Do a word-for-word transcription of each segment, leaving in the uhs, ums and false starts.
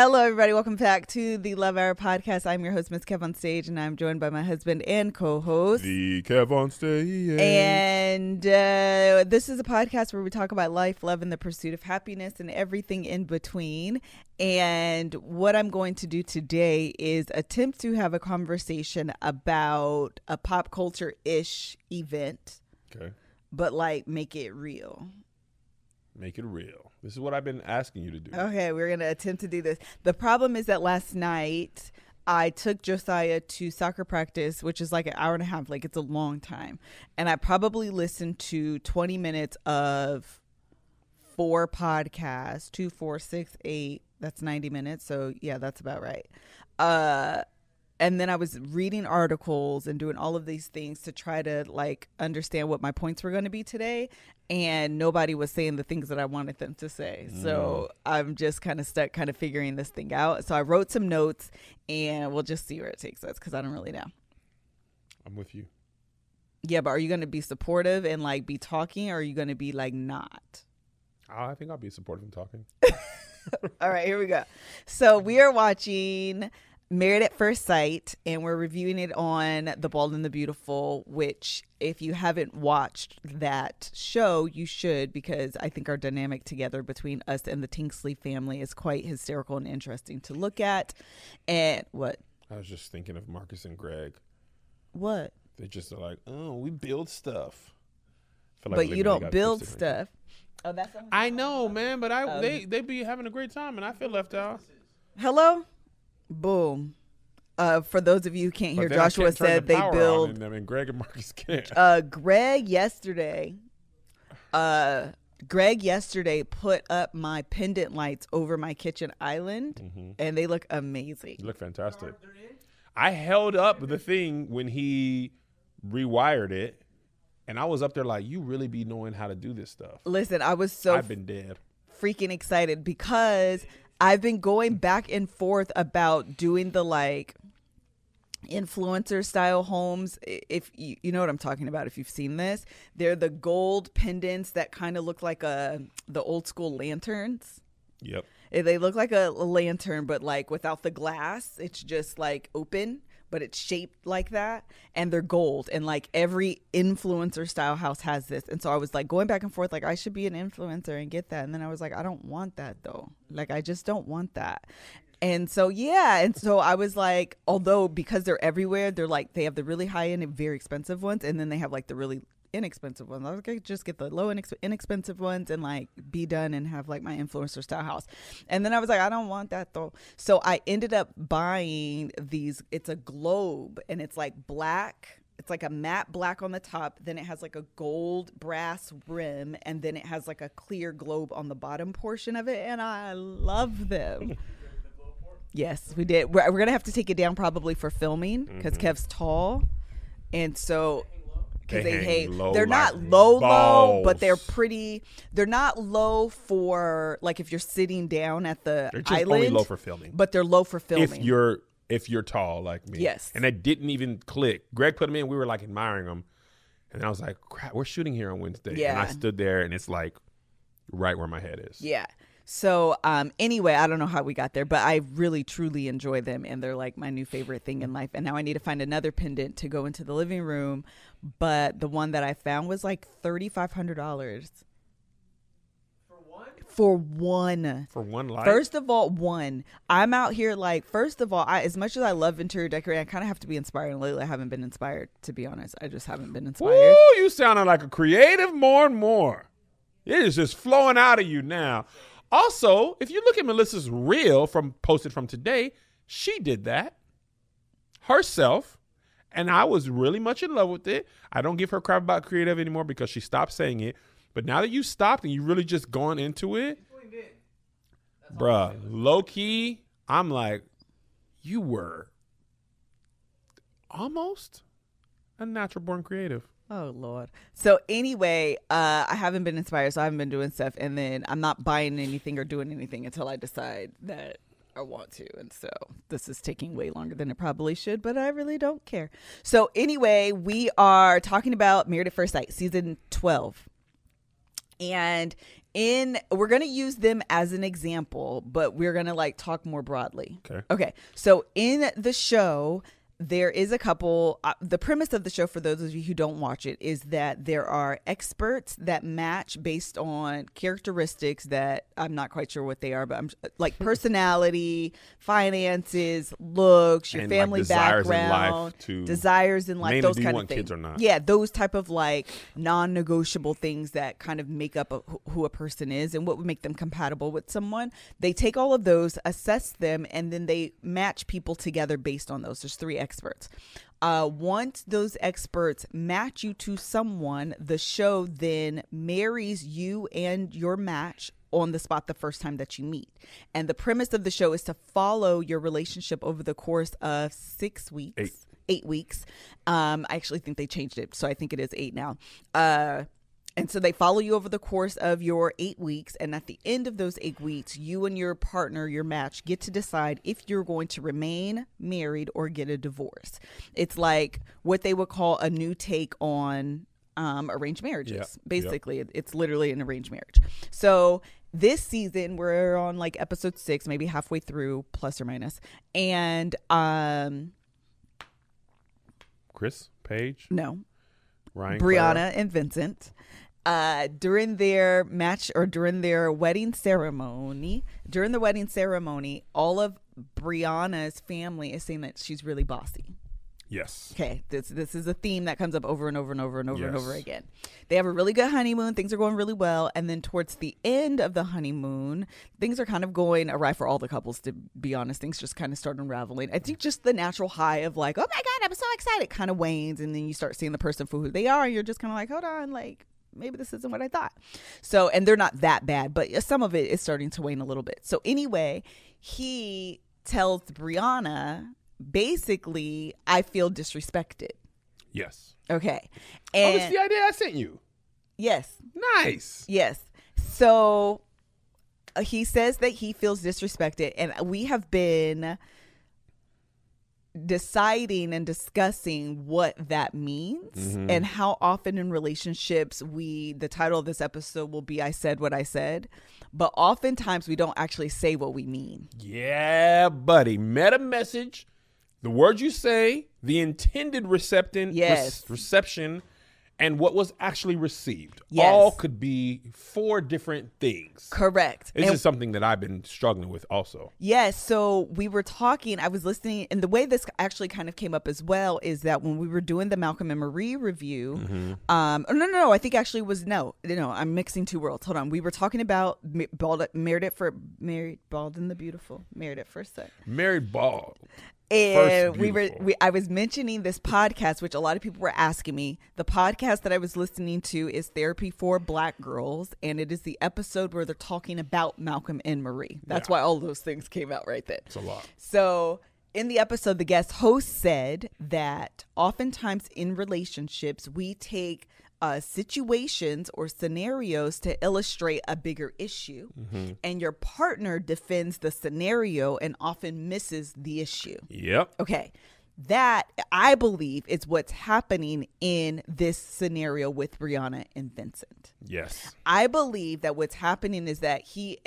Hello, everybody. Welcome back to the Love Hour podcast. I'm your host, Miss Kev on Stage, and I'm joined by my husband and co-host, The Kev on Stage. And uh, this is a podcast where we talk about life, love, and the pursuit of happiness and everything in between. And what I'm going to do today is attempt to have a conversation about a pop culture-ish event, okay, but like make it real. Make it real. This is what I've been asking you to do. Okay, we're going to attempt to do this. The problem is that last night I took Josiah to soccer practice, which is like an hour and a half. Like, it's a long time. And I probably listened to twenty minutes of four podcasts, two, four, six, eight. That's ninety minutes. So, yeah, that's about right. Uh, and then I was reading articles and doing all of these things to try to, like, understand what my points were going to be today. And nobody was saying the things that I wanted them to say. Mm. So I'm just kind of stuck kind of figuring this thing out. So I wrote some notes, and we'll just see where it takes us because I don't really know. I'm with you. Yeah, but are you going to be supportive and, like, be talking, or are you going to be, like, not? I think I'll be supportive and talking. All right, here we go. So we are watching Married at First Sight, and we're reviewing it on The Bald and the Beautiful, which if you haven't watched that show, you should, because I think our dynamic together between us and the Tinsley family is quite hysterical and interesting to look at. And what? I was just thinking of Marcus and Greg. What? They just are like, oh, we build stuff. Like but you don't build stuff. Oh, that's I know, man, but I um, they, they be having a great time, and I feel left out. Hello? Boom. Uh, for those of you who can't hear, Joshua can't said the they build. And, I mean, Greg and Marcus can't. Uh, Greg yesterday, uh, Greg yesterday put up my pendant lights over my kitchen island, mm-hmm. and they look amazing. They look fantastic. I held up the thing when he rewired it, and I was up there like, you really be knowing how to do this stuff. Listen, I was so I've been dead. freaking excited because I've been going back and forth about doing the, like, influencer style homes. If you, you know what I'm talking about, if you've seen this, they're the gold pendants that kind of look like a the old school lanterns. Yep. They look like a lantern, but like without the glass. It's just like open, but it's shaped like that, and they're gold, and like every influencer style house has this. And so I was like going back and forth, like I should be an influencer and get that. And then I was like, I don't want that though. Like, I just don't want that. And so, yeah. And so I was like, although because they're everywhere, they're like, they have the really high end and very expensive ones. And then they have like the really inexpensive ones. I was like, just get the low inex- inexpensive ones and like be done and have like my influencer style house. And then I was like, I don't want that though. So I ended up buying these. It's a globe, and it's like black. It's like a matte black on the top. Then it has like a gold brass rim, and then it has like a clear globe on the bottom portion of it. And I love them. Yes, we did. We're, we're gonna have to take it down probably for filming because mm-hmm. Kev's tall, and so. Because they, they hate, low, they're like not low, balls. low, but they're pretty, they're not low for, like, if you're sitting down at the they're just island. Only low for filming. But they're low for filming. If you're, if you're tall like me. Yes. And it didn't even click. Greg put them in. We were, like, admiring them. And I was like, crap, we're shooting here on Wednesday. Yeah. And I stood there, and it's, like, right where my head is. Yeah. So um, anyway, I don't know how we got there, but I really, truly enjoy them. And they're like my new favorite thing in life. And now I need to find another pendant to go into the living room. But the one that I found was like thirty-five hundred dollars. For one? For one. For one light? First of all, one. I'm out here like, first of all, I, as much as I love interior decorating, I kind of have to be inspired. And lately I haven't been inspired, to be honest. I just haven't been inspired. Ooh, you sounding like a creative more and more. It is just flowing out of you now. Also, if you look at Melissa's reel from posted from today, she did that herself, and I was really much in love with it. I don't give her crap about creative anymore because she stopped saying it. But now that you stopped and you really just gone into it, bruh, low key, I'm like, you were almost a natural born creative. Oh, Lord. So anyway, uh, I haven't been inspired, so I haven't been doing stuff. And then I'm not buying anything or doing anything until I decide that I want to. And so this is taking way longer than it probably should, but I really don't care. So anyway, we are talking about Married at First Sight, season twelve. And in we're going to use them as an example, but we're going to like talk more broadly. Okay. Okay. So in the show, there is a couple. Uh, the premise of the show, for those of you who don't watch it, is that there are experts that match based on characteristics that I'm not quite sure what they are, but I'm like personality, finances, looks, your and family like desires background, in life to desires in life, those do kind you want of things. Kids or not. Yeah, those type of like non-negotiable things that kind of make up a, who a person is and what would make them compatible with someone. They take all of those, assess them, and then they match people together based on those. There's three experts. experts. Uh, once those experts match you to someone, the show then marries you and your match on the spot the first time that you meet. And the premise of the show is to follow your relationship over the course of six weeks, eight, eight weeks. Um, I actually think they changed it, so I think it is eight now. Uh, And so they follow you over the course of your eight weeks. And at the end of those eight weeks, you and your partner, your match, get to decide if you're going to remain married or get a divorce. It's like what they would call a new take on um, arranged marriages. Yeah. Basically, yeah. It's literally an arranged marriage. So this season, we're on like episode six, maybe halfway through, plus or minus. And um, Chris, Paige? No. Ryan, Brianna, Clara. And Vincent. Uh, during their match or during their wedding ceremony, during the wedding ceremony, all of Brianna's family is saying that she's really bossy. Yes. Okay. This this is a theme that comes up over and over and over and over yes. and over again. They have a really good honeymoon. Things are going really well. And then towards the end of the honeymoon, things are kind of going awry for all the couples, to be honest. Things just kind of start unraveling. I think just the natural high of like, oh my God, I'm so excited kind of wanes. And then you start seeing the person for who they are. And you're just kind of like, hold on, like maybe this isn't what I thought. So, and they're not that bad, but some of it is starting to wane a little bit. So anyway, he tells Brianna, basically, I feel disrespected. Yes. Okay. And oh, it's the idea I sent you. Yes. Nice. Yes. So uh, he says that he feels disrespected, and we have been deciding and discussing what that means mm-hmm. and how often in relationships we, the title of this episode will be I Said What I Said, but oftentimes we don't actually say what we mean. Yeah, buddy. Meta message. The words you say, the intended receptin, yes. re- reception, and what was actually received. Yes. All could be four different things. Correct. This and is something that I've been struggling with also. Yes. Yeah, so we were talking, I was listening, and the way this actually kind of came up as well is that when we were doing the Malcolm and Marie review, mm-hmm. um, oh, no, no, no, I think actually was, no, no, I'm mixing two worlds. Hold on. We were talking about bald, Married at First, Married, Bald and the Beautiful, Married at First Sight. Married Bald. And we were, we, I was mentioning this podcast, which a lot of people were asking me. The podcast that I was listening to is Therapy for Black Girls, and it is the episode where they're talking about Malcolm and Marie. That's yeah. why all those things came out right then. It's a lot. So in the episode, the guest host said that oftentimes in relationships, we take uh, situations or scenarios to illustrate a bigger issue, mm-hmm. and your partner defends the scenario and often misses the issue. Yep. Okay. That, I believe, is what's happening in this scenario with Brianna and Vincent. Yes. I believe that what's happening is that he,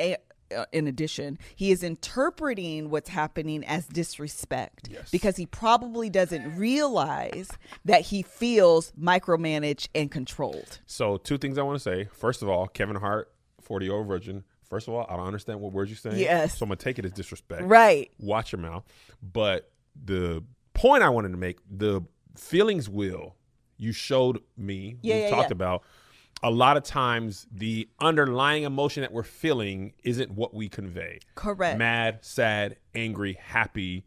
in addition, he is interpreting what's happening as disrespect, yes. because he probably doesn't realize that he feels micromanaged and controlled. So two things I want to say. First of all, Kevin Hart, forty-year-old virgin. First of all, I don't understand what words you're saying. Yes. So I'm going to take it as disrespect. Right. Watch your mouth. But the point I wanted to make, the feelings will, you showed me, yeah, we yeah, talked yeah. about, a lot of times the underlying emotion that we're feeling isn't what we convey. Correct. Mad, sad, angry, happy,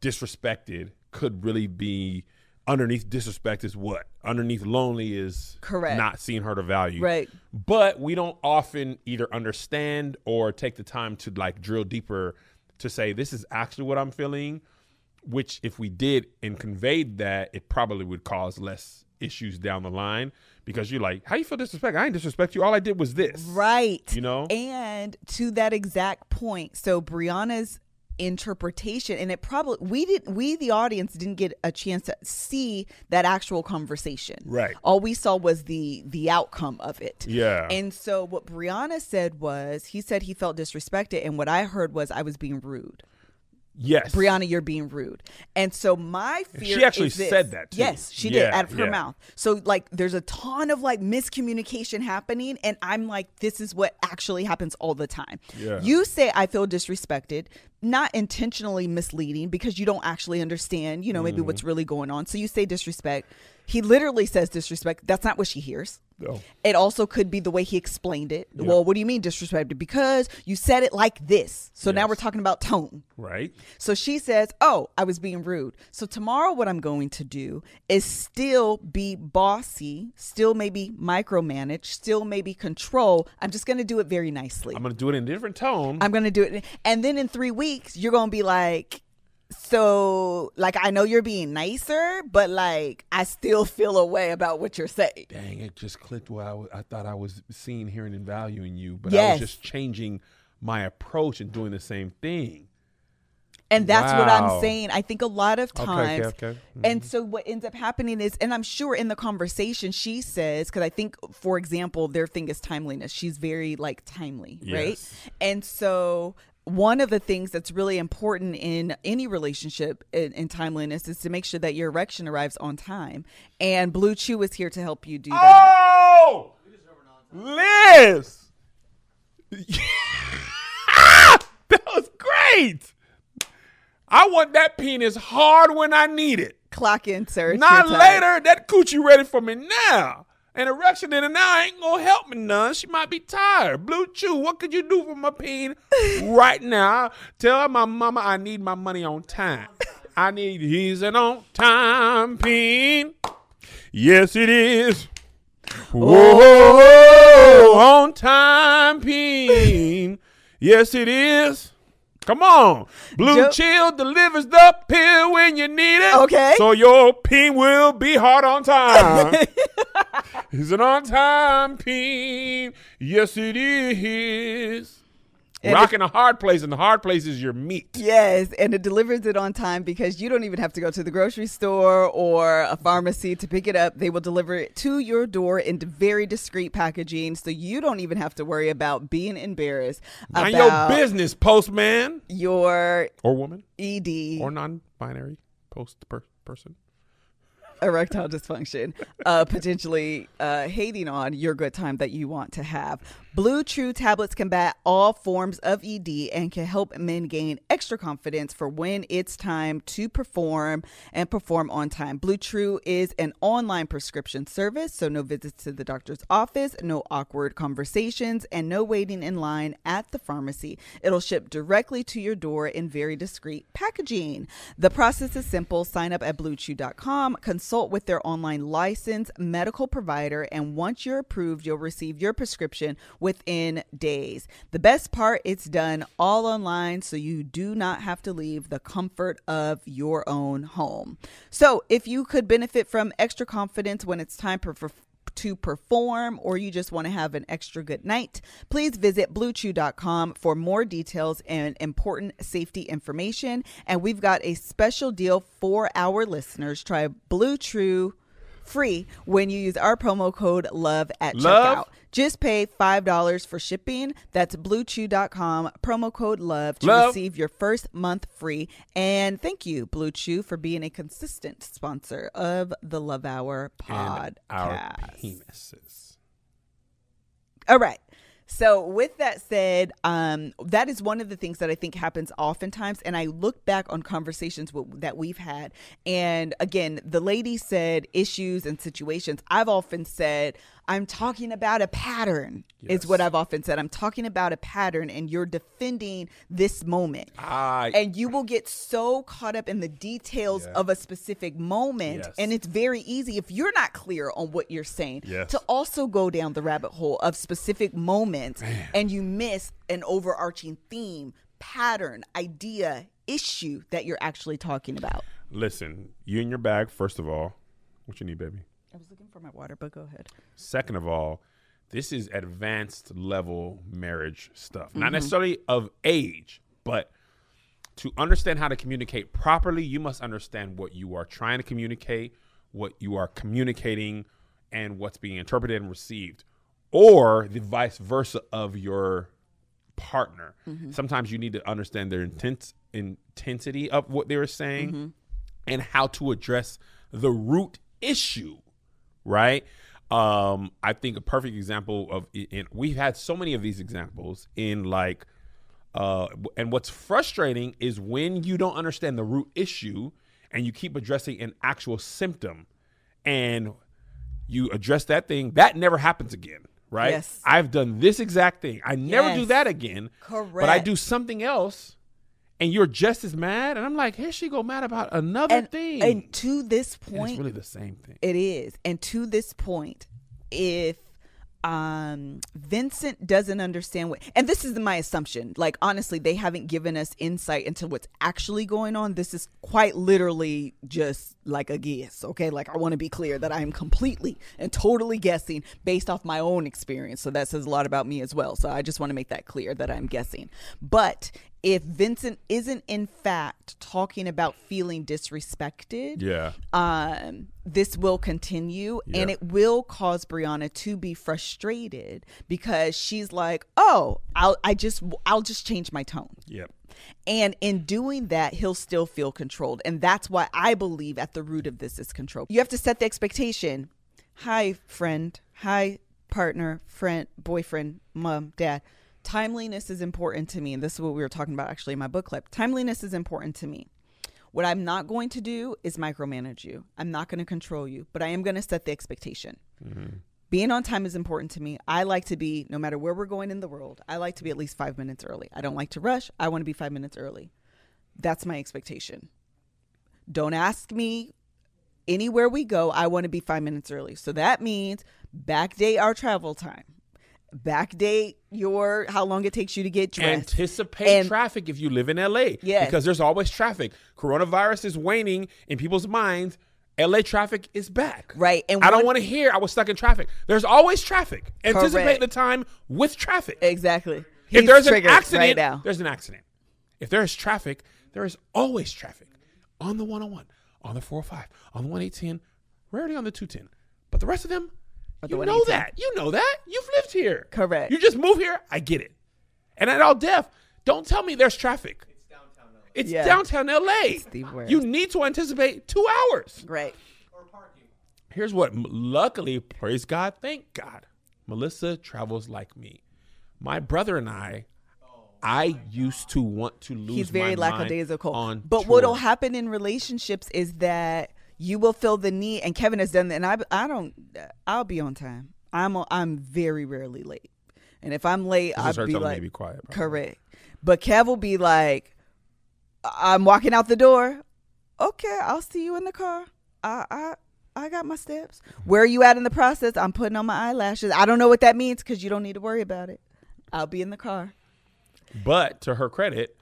disrespected could really be underneath disrespect is what? Underneath lonely is correct. Not seeing her to value. Right. But we don't often either understand or take the time to like drill deeper to say this is actually what I'm feeling, which if we did and conveyed that, it probably would cause less issues down the line. Because you're like, how you feel disrespect? I ain't disrespect you. All I did was this. Right. You know? And to that exact point. So Brianna's interpretation, and it probably we didn't we the audience didn't get a chance to see that actual conversation. Right. All we saw was the the outcome of it. Yeah. And so what Brianna said was, he said he felt disrespected, and what I heard was, I was being rude. Yes. Brianna, you're being rude. And so my fear She actually is this. said that too. Yes, she yeah, did out of her yeah. mouth. So like there's a ton of like miscommunication happening, and I'm like, this is what actually happens all the time. Yeah. You say I feel disrespected, not intentionally misleading because you don't actually understand, you know, maybe mm. what's really going on. So you say disrespect. He literally says disrespect. That's not what she hears. No. It also could be the way he explained it. Yeah. Well, what do you mean disrespected? Because you said it like this. So yes. now we're talking about tone. Right. So she says, oh, I was being rude. So tomorrow what I'm going to do is still be bossy, still maybe micromanage, still maybe control. I'm just going to do it very nicely. I'm going to do it in a different tone. I'm going to do it. And then in three weeks, you're going to be like, so, like, I know you're being nicer, but, like, I still feel a way about what you're saying. Dang, it just clicked where I, w- I thought I was seeing, hearing, and valuing you, but yes. I was just changing my approach and doing the same thing. And that's wow. what I'm saying. I think a lot of times. Okay, okay, okay. Mm-hmm. And so what ends up happening is, and I'm sure in the conversation she says, because I think, for example, their thing is timeliness. She's very, like, timely, yes. right? And so one of the things that's really important in any relationship in, in timeliness is to make sure that your erection arrives on time. And Blue Chew is here to help you do that. Oh! Liz! That was great! I want that penis hard when I need it. Clock in, sir. Not later. That coochie ready for me now. An erection in an hour ain't gonna help me none. She might be tired. Blue Chew, what could you do for my peen right now? Tell my mama I need my money on time. I need his and on time peen. Yes, it is. Whoa, on time peen. Yes, it is. Come on. Blue Joe- Chill delivers the pill when you need it. Okay. So your peen will be hard on time. It's an on-time peen. Yes, it is. And rocking a hard place, and the hard place is your meat. Yes, and it delivers it on time because you don't even have to go to the grocery store or a pharmacy to pick it up. They will deliver it to your door in very discreet packaging, so you don't even have to worry about being embarrassed. Mind your business, postman. Your or woman. E D. Or non-binary post per- person. Erectile dysfunction, uh, potentially uh, hating on your good time that you want to have. Blue Chew tablets combat all forms of E D and can help men gain extra confidence for when it's time to perform and perform on time. Blue Chew is an online prescription service, so no visits to the doctor's office, no awkward conversations, and no waiting in line at the pharmacy. It'll ship directly to your door in very discreet packaging. The process is simple. Sign up at blue chew dot com, consult with their online licensed medical provider, and once you're approved, you'll receive your prescription within days. The best part, it's done all online, so you do not have to leave the comfort of your own home. So if you could benefit from extra confidence when it's time for, for to perform, or you just want to have an extra good night, please visit blue chew dot com for more details and important safety information. And we've got a special deal for our listeners. Try Blue Chew free when you use our promo code LOVE at love? checkout. Just pay five dollars for shipping. That's blue chew dot com, promo code LOVE to love. receive your first month free. And thank you, Blue Chew, for being a consistent sponsor of the Love Hour podcast. And our penises. All right. So with that said, um, that is one of the things that I think happens oftentimes. And I look back on conversations w- that we've had. And again, the lady said issues and situations. I've often said, I'm talking about a pattern, yes. is what I've often said. I'm talking about a pattern, and you're defending this moment. I, and you will get so caught up in the details yeah. of a specific moment. Yes. And it's very easy, if you're not clear on what you're saying, yes. to also go down the rabbit hole of specific moments, man. And you miss an overarching theme, pattern, idea, issue that you're actually talking about. Listen, you in your bag, first of all. What you need, baby? I was looking for my water, but go ahead. Second of all, this is advanced level marriage stuff. Mm-hmm. Not necessarily of age, but To understand how to communicate properly, you must understand what you are trying to communicate, what you are communicating, and what's being interpreted and received, or the vice versa of your partner. Mm-hmm. Sometimes you need to understand their intense intensity of what they were saying, mm-hmm. and how to address the root issue, right? Um, I think a perfect example of, and we've had so many of these examples in like, uh, and what's frustrating is when you don't understand the root issue and you keep addressing an actual symptom and you address that thing, that never happens again, right? Yes. I've done this exact thing. I never yes. do that again. Correct. But I do something else. And you're just as mad. And I'm like, here she go mad about another and, thing. And to this point. And it's really the same thing. It is. And to this point, if um, Vincent doesn't understand what, and this is my assumption, like, honestly, they haven't given us insight into what's actually going on. This is quite literally just like a guess. Okay. Like, I want to be clear that I am completely and totally guessing based off my own experience. So that says a lot about me as well. So I just want to make that clear that I'm guessing. But if Vincent isn't in fact talking about feeling disrespected, yeah. um, this will continue, yeah. and it will cause Brianna to be frustrated because she's like, "Oh, I'll I just I'll just change my tone." Yep. And in doing that, he'll still feel controlled, and that's why I believe at the root of this is control. You have to set the expectation. Hi, friend. Hi, partner. Friend. Boyfriend. Mom. Dad. Timeliness is important to me. And this is what we were talking about actually in my book clip. Timeliness is important to me. What I'm not going to do is micromanage you. I'm not going to control you, but I am going to set the expectation. Mm-hmm. Being on time is important to me. I like to be, no matter where we're going in the world, I like to be at least five minutes early. I don't like to rush. I want to be five minutes early. That's my expectation. Don't ask me anywhere we go. I want to be five minutes early. So that means backdate our travel time. Backdate your how long it takes you to get dressed. Anticipate and, traffic if you live in L A. Yes. Because there's always traffic. Coronavirus is waning in people's minds. L A traffic is back. Right. And I one, don't want to hear I was stuck in traffic. There's always traffic. Anticipate correct. The time with traffic. Exactly. He's if there's an accident, right there's an accident. If there is traffic, there is always traffic. On the one oh one, on the four oh five, on the one eight ten, rarely on the two ten. But the rest of them, you know that. You know that. You've lived here. Correct. You just moved here. I get it. And at All Def, don't tell me there's traffic. It's downtown L A. It's yeah. downtown L A. It's you need to anticipate two hours. Right. Or parking. Here's what. Luckily, praise God, thank God, Melissa travels like me. My brother and I, I used to want to lose He's very my lackadaisical. Mind on But tour. What'll happen in relationships is that you will feel the need, and Kevin has done that. And I, I don't. I'll be on time. I'm, a, I'm very rarely late. And if I'm late, I'll be like, be quiet, correct. But Kev will be like, I'm walking out the door. Okay, I'll see you in the car. I, I, I got my steps. Where are you at in the process? I'm putting on my eyelashes. I don't know what that means because you don't need to worry about it. I'll be in the car. But to her credit,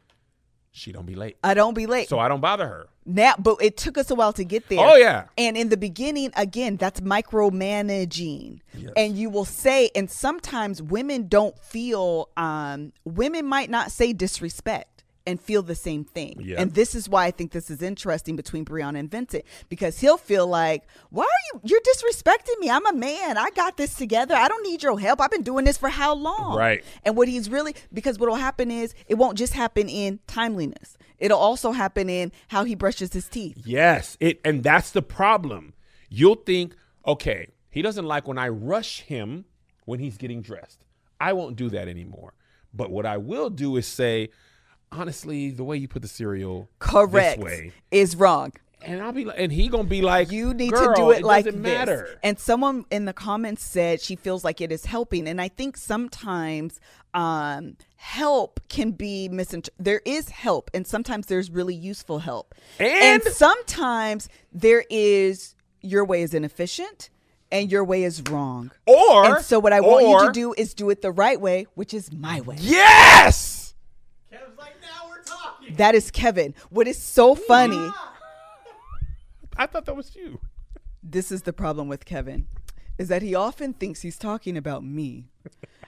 she don't be late. I don't be late. So I don't bother her. Now, but it took us a while to get there. Oh, yeah. And in the beginning, again, that's micromanaging. Yes. And you will say, and sometimes women don't feel, um, women might not say disrespect and feel the same thing. Yeah. And this is why I think this is interesting between Brianna and Vincent, because he'll feel like, why are you, you're disrespecting me. I'm a man. I got this together. I don't need your help. I've been doing this for how long? Right. And what he's really, because what will happen is it won't just happen in timeliness. It'll also happen in how he brushes his teeth. Yes. It, and that's the problem. You'll think, okay, he doesn't like when I rush him when he's getting dressed. I won't do that anymore. But what I will do is say, honestly, the way you put the cereal correct this way is wrong. And I'll be like, and he gonna be like, you need girl, to do it, it like doesn't matter. This. And someone in the comments said she feels like it is helping, and I think sometimes um, help can be misinterpreted. There is help, and sometimes there's really useful help, and, and sometimes there is your way is inefficient. And your way is wrong. Or and so what I want or, you to do is do it the right way, which is my way. Yes. Kevin's like, now we're talking. That is Kevin. What is so funny. Yeah. I thought that was you. This is the problem with Kevin, is that he often thinks he's talking about me.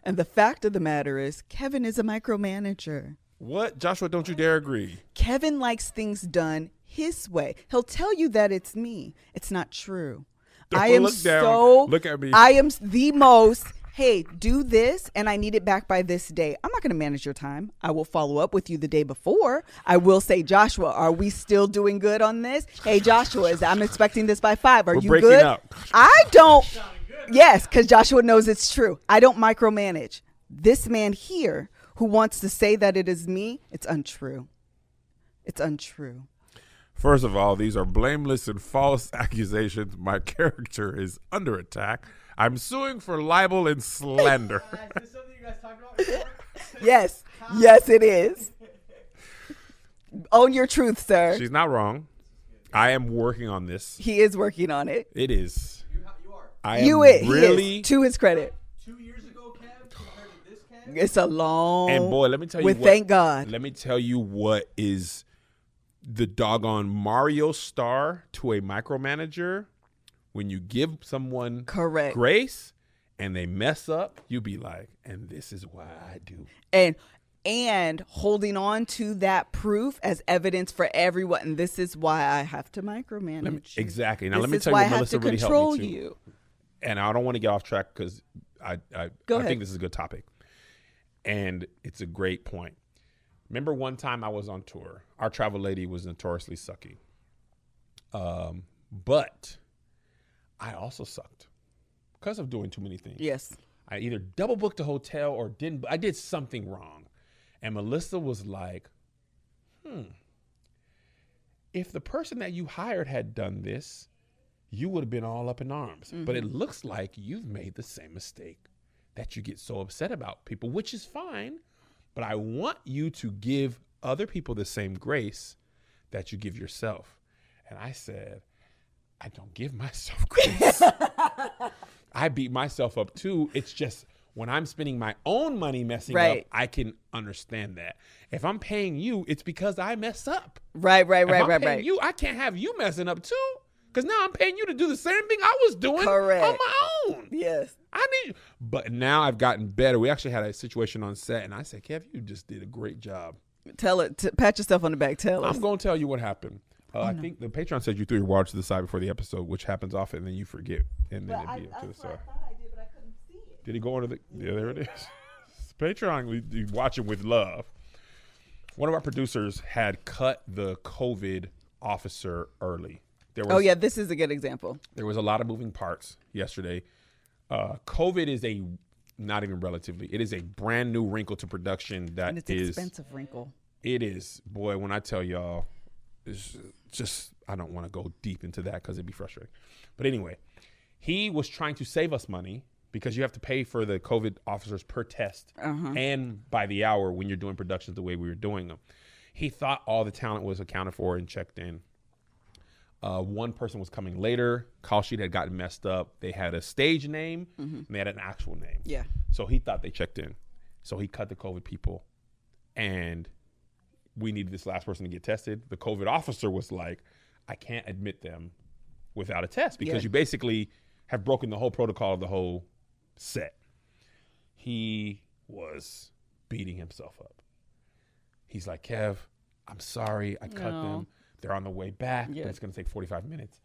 And the fact of the matter is, Kevin is a micromanager. What? Joshua, don't you dare agree. Kevin likes things done his way. He'll tell you that it's me. It's not true. Don't I am look down. so. Look at me. I am the most. Hey, do this, and I need it back by this day. I'm not going to manage your time. I will follow up with you the day before. I will say, Joshua, are we still doing good on this? Hey, Joshua, is, I'm expecting this by five. Are We're you breaking good? Up. I don't. Yes, because Joshua knows it's true. I don't micromanage. This man here who wants to say that it is me, it's untrue. It's untrue. First of all, these are blameless and false accusations. My character is under attack. I'm suing for libel and slander. Is this something you guys talk about? Yes. Yes, it is. Own your truth, sir. She's not wrong. I am working on this. He is working on it. It is. You, you are. I am you it, really. To his credit. Two years ago, Kev, compared to this Kev. It's a long. And boy, let me tell you with what. Thank God. Let me tell you what is the doggone Mario star to a micromanager. When you give someone Correct. grace and they mess up, you be like, and this is why I do. And and holding on to that proof as evidence for everyone. And this is why I have to micromanage. Me, exactly. Now, this let me tell you, Melissa really helped me too. You. And I don't want to get off track because I, I, I think this is a good topic. And it's a great point. Remember one time I was on tour. Our travel lady was notoriously sucky. Um, but... I also sucked because of doing too many things. Yes. I either double booked a hotel or didn't. I did something wrong. And Melissa was like, hmm, if the person that you hired had done this, you would have been all up in arms. Mm-hmm. But it looks like you've made the same mistake that you get so upset about people, which is fine. But I want you to give other people the same grace that you give yourself. And I said, I don't give myself grace. I beat myself up too. It's just when I'm spending my own money messing right. up, I can understand that. If I'm paying you, it's because I mess up. Right, right, if right, I'm right, paying right. You, I can't have you messing up too, because now I'm paying you to do the same thing I was doing Correct. on my own. Yes, I need. But now I've gotten better. We actually had a situation on set, and I said, "Kev, you just did a great job." Tell it. T- pat yourself on the back. Tell us. I'm gonna tell you what happened. Uh, oh, I no. think the Patreon said you threw your watch to the side before the episode, which happens often, and then you forget. And then it'd be up to the side. I thought I did, but I couldn't see it. Did it go under the... Yeah, there it is. Patreon, you watch it with love. One of our producers had cut the COVID officer early. There was, oh, yeah, this is a good example. There was a lot of moving parts yesterday. Uh, COVID is a... Not even relatively. It is a brand new wrinkle to production that is... And it's an expensive wrinkle. It is. Boy, when I tell y'all... It's just, I don't want to go deep into that because it'd be frustrating. But anyway, he was trying to save us money because you have to pay for the COVID officers per test uh-huh. and by the hour when you're doing productions the way we were doing them. He thought all the talent was accounted for and checked in. Uh, one person was coming later. Call sheet had gotten messed up. They had a stage name mm-hmm. and they had an actual name. Yeah. So he thought they checked in. So he cut the COVID people and... We needed this last person to get tested. The COVID officer was like, I can't admit them without a test because yeah. you basically have broken the whole protocol of the whole set. He was beating himself up. He's like, Kev, I'm sorry. I cut no. them. They're on the way back. Yeah. But it's going to take forty-five minutes.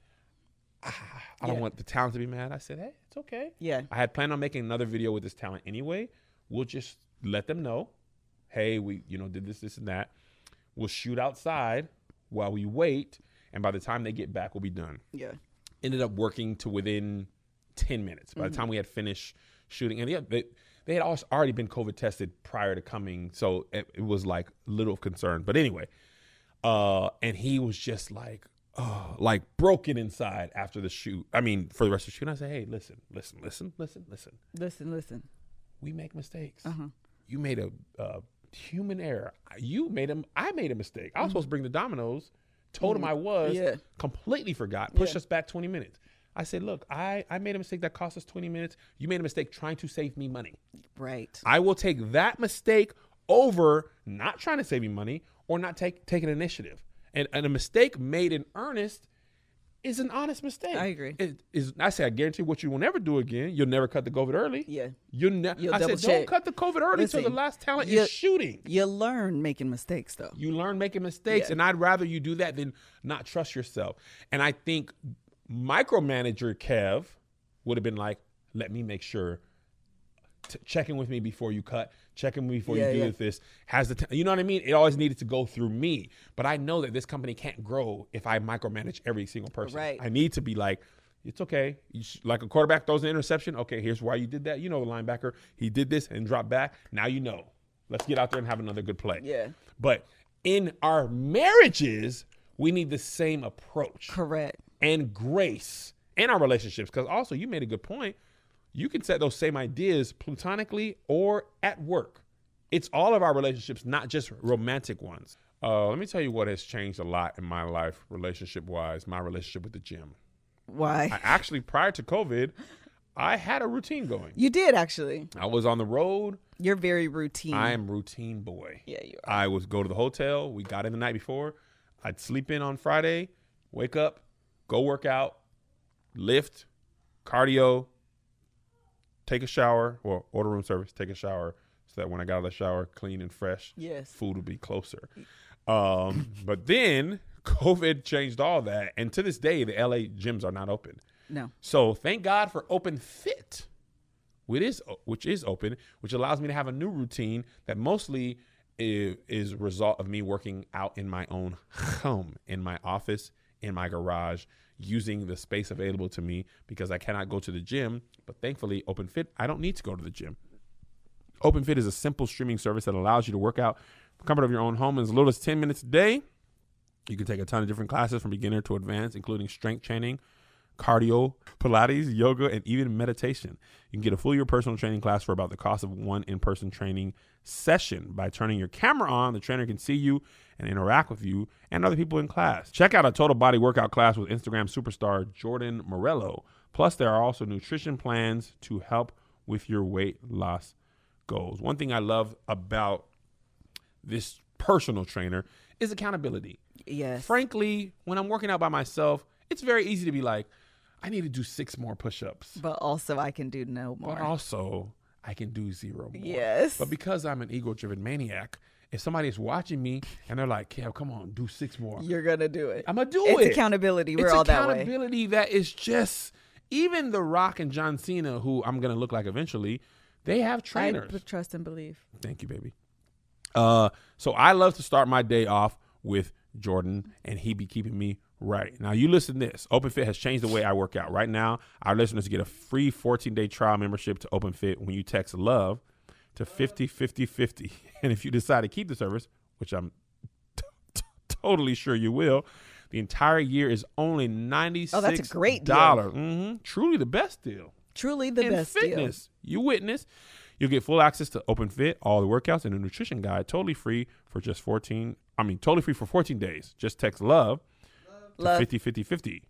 Ah, I don't yeah. want the talent to be mad. I said, hey, it's okay. Yeah. I had planned on making another video with this talent anyway. We'll just let them know. Hey, we, you know, did this, this, and that. We'll shoot outside while we wait, and by the time they get back, we'll be done. Yeah. Ended up working to within ten minutes. By mm-hmm. the time we had finished shooting, and they, they had already been COVID tested prior to coming, so it, it was like little concern. But anyway, uh, and he was just like, oh, like broken inside after the shoot. I mean, for the rest of the shoot, and I said, hey, listen, listen, listen, listen, listen. Listen, listen. We make mistakes. Uh-huh. You made a... Uh, human error. You made him. I made a mistake. I was mm-hmm. supposed to bring the dominoes. Told mm-hmm. him I was. Yeah. Completely forgot. Pushed yeah. us back twenty minutes. I said, look, I, I made a mistake that cost us twenty minutes. You made a mistake trying to save me money. Right. I will take that mistake over not trying to save me money or not take, take an initiative. And, and a mistake made in earnest is an honest mistake. I agree. It is. I say I guarantee what you will never do again. You'll never cut the COVID early. Yeah. You ne- You'll I said check. Don't cut the COVID early until the last talent you, is shooting. You learn making mistakes, though. You learn making mistakes, yeah. and I'd rather you do that than not trust yourself. And I think micromanager Kev would have been like, "Let me make sure. T- check in with me before you cut. Check in with me before yeah, you do yeah. this. Has the t- you know what I mean? It always needed to go through me. But I know that this company can't grow if I micromanage every single person. Right. I need to be like, it's okay. You sh- like a quarterback throws an interception. Okay, here's why you did that. You know, the linebacker, he did this and dropped back. Now you know. Let's get out there and have another good play. Yeah. But in our marriages, we need the same approach. Correct. And grace in our relationships. Because also, you made a good point. You can set those same ideas platonically or at work. It's all of our relationships, not just romantic ones. Uh, let me tell you what has changed a lot in my life, relationship-wise, my relationship with the gym. Why? I actually, prior to COVID, I had a routine going. You did, actually. I was on the road. You're very routine. I am routine boy. Yeah, you are. I would go to the hotel. We got in the night before. I'd sleep in on Friday, wake up, go work out, lift, cardio, take a shower, or order room service, take a shower, so that when I got out of the shower, clean and fresh, yes. food would be closer. Um, but then COVID changed all that. And to this day, the L A gyms are not open. No. So thank God for OpenFit, which is, which is open, which allows me to have a new routine that mostly is, is a result of me working out in my own home, in my office, in my garage, using the space available to me because I cannot go to the gym. But thankfully, OpenFit, I don't need to go to the gym. OpenFit is a simple streaming service that allows you to work out the comfort of your own home in as little as ten minutes a day. You can take a ton of different classes from beginner to advanced, including strength training, cardio, Pilates, yoga, and even meditation. You can get a full year personal training class for about the cost of one in-person training session. By turning your camera on, the trainer can see you and interact with you and other people in class. Check out a total body workout class with Instagram superstar Jordan Morello. Plus, there are also nutrition plans to help with your weight loss goals. One thing I love about this personal trainer is accountability. Yes. Frankly, when I'm working out by myself, it's very easy to be like, I need to do six more push-ups. But also I can do no more. But also I can do zero more. Yes. But because I'm an ego-driven maniac, if somebody is watching me and they're like, Kev, come on, do six more. You're going to do it. I'm going to do it's it. It's accountability. We're it's all that way. It's accountability that is just, even The Rock and John Cena, who I'm going to look like eventually, they have trainers. I trust and believe. Thank you, baby. Uh, so I love to start my day off with Jordan, and he be keeping me right. Now, you listen to this. OpenFit has changed the way I work out. Right now, our listeners get a free fourteen-day trial membership to OpenFit when you text LOVE to fifty fifty fifty. And if you decide to keep the service, which I'm t- t- totally sure you will, the entire year is only ninety-six dollars. Oh, that's a great deal. Mm-hmm. Truly the best deal. Truly the and best fitness. Deal. You witness. You'll get full access to OpenFit, all the workouts, and a nutrition guide totally free for just fourteen. I mean, totally free for fourteen days. Just text LOVE to fifty fifty fifty.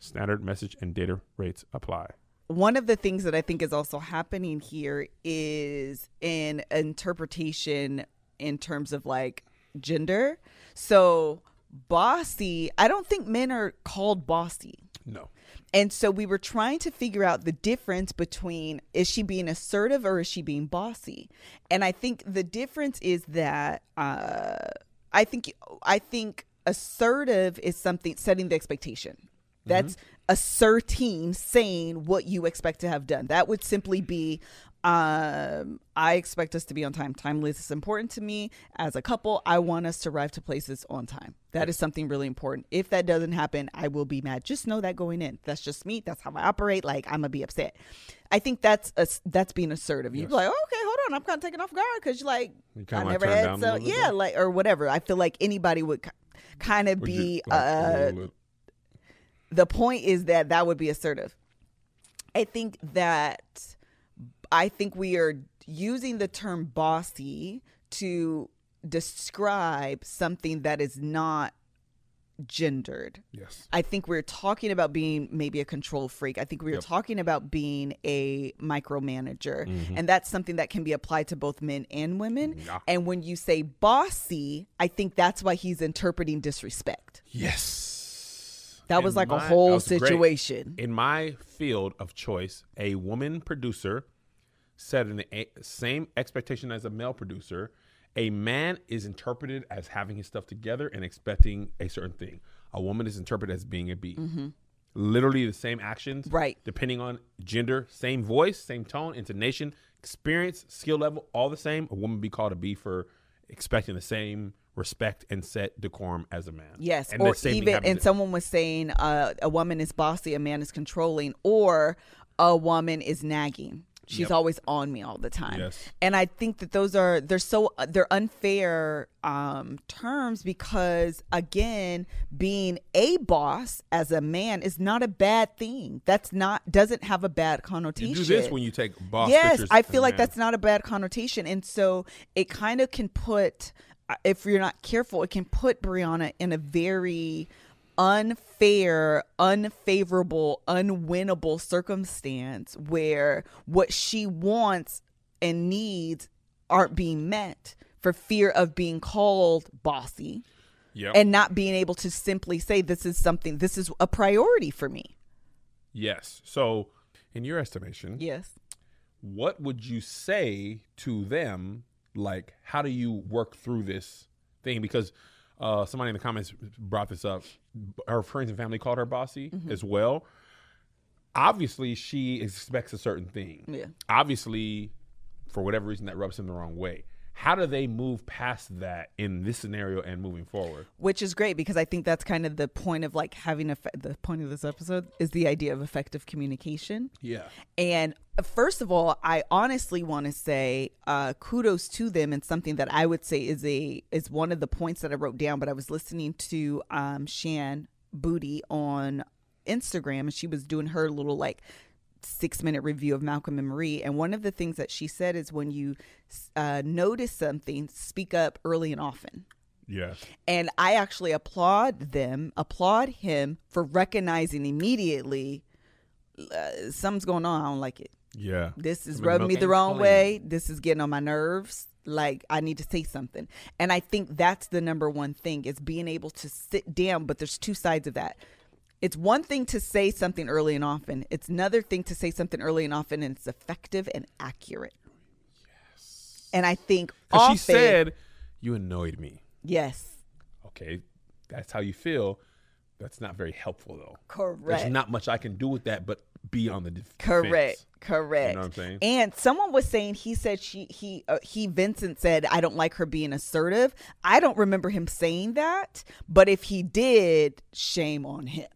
Standard message and data rates apply. One of the things that I think is also happening here is an interpretation in terms of like gender. So bossy, I don't think men are called bossy. No. And so we were trying to figure out the difference between, is she being assertive or is she being bossy? And I think the difference is that uh, I think I think assertive is something, setting the expectation. That's mm-hmm. asserting, saying what you expect to have done. That would simply be, um, I expect us to be on time. Timeliness is important to me. As a couple, I want us to arrive to places on time. That is something really important. If that doesn't happen, I will be mad. Just know that going in. That's just me. That's how I operate. Like, I'm going to be upset. I think that's a, that's being assertive. Yes. You're like, oh, okay, hold on. I'm kind of taking off guard because you're like, you I never had so. Yeah, like, or whatever. I feel like anybody would k- kind of be... You, like, uh, the point is that that would be assertive. I think that I think we are using the term bossy to describe something that is not gendered. Yes. I think we're talking about being maybe a control freak. I think we we're yep. talking about being a micromanager. Mm-hmm. And that's something that can be applied to both men and women. Yeah. And when you say bossy, I think that's why he's interpreting disrespect. Yes. That was like my, a whole situation. Great. In my field of choice, a woman producer set an a, same expectation as a male producer. A man is interpreted as having his stuff together and expecting a certain thing. A woman is interpreted as being a B. Mm-hmm. Literally the same actions, right? Depending on gender, same voice, same tone, intonation, experience, skill level, all the same. A woman be called a B for expecting the same respect and set decorum as a man. Yes, and or even and someone was saying uh, a woman is bossy, a man is controlling, or a woman is nagging. She's yep. always on me all the time. Yes. And I think that those are, they're so, they're unfair um, terms because, again, being a boss as a man is not a bad thing. That's not, doesn't have a bad connotation. You do this when you take boss yes, pictures. Yes, I feel like man. That's not a bad connotation. And so it kind of can put, if you're not careful, it can put Brianna in a very unfair, unfavorable, unwinnable circumstance where what she wants and needs aren't being met for fear of being called bossy yep. and not being able to simply say, this is something, this is a priority for me. Yes. So in your estimation, yes, what would you say to them? Like, how do you work through this thing? Because Uh, somebody in the comments brought this up. Her friends and family called her bossy mm-hmm. as well. Obviously, she expects a certain thing. Yeah. Obviously, for whatever reason, that rubs him the wrong way. How do they move past that in this scenario and moving forward? Which is great because I think that's kind of the point of like having a fe- the point of this episode is the idea of effective communication. Yeah. And first of all, I honestly want to say uh, kudos to them. And something that I would say is a is one of the points that I wrote down. But I was listening to um, Shan Booty on Instagram and she was doing her little like six minute review of Malcolm and Marie. And one of the things that she said is when you uh, notice something, speak up early and often. Yes. And I actually applaud them, applaud him for recognizing immediately uh, something's going on. I don't like it. Yeah. This is I mean, rubbing me the wrong clean. way. This is getting on my nerves. Like I need to say something. And I think that's the number one thing is being able to sit down, but there's two sides of that. It's one thing to say something early and often. It's another thing to say something early and often, and it's effective and accurate. Yes. And I think often. She said, you annoyed me. Yes. Okay. That's how you feel. That's not very helpful, though. Correct. There's not much I can do with that, but be on the defense. Correct. Correct. You know what I'm saying? And someone was saying, he said, she, he, uh, he, Vincent said, I don't like her being assertive. I don't remember him saying that, but if he did, shame on him.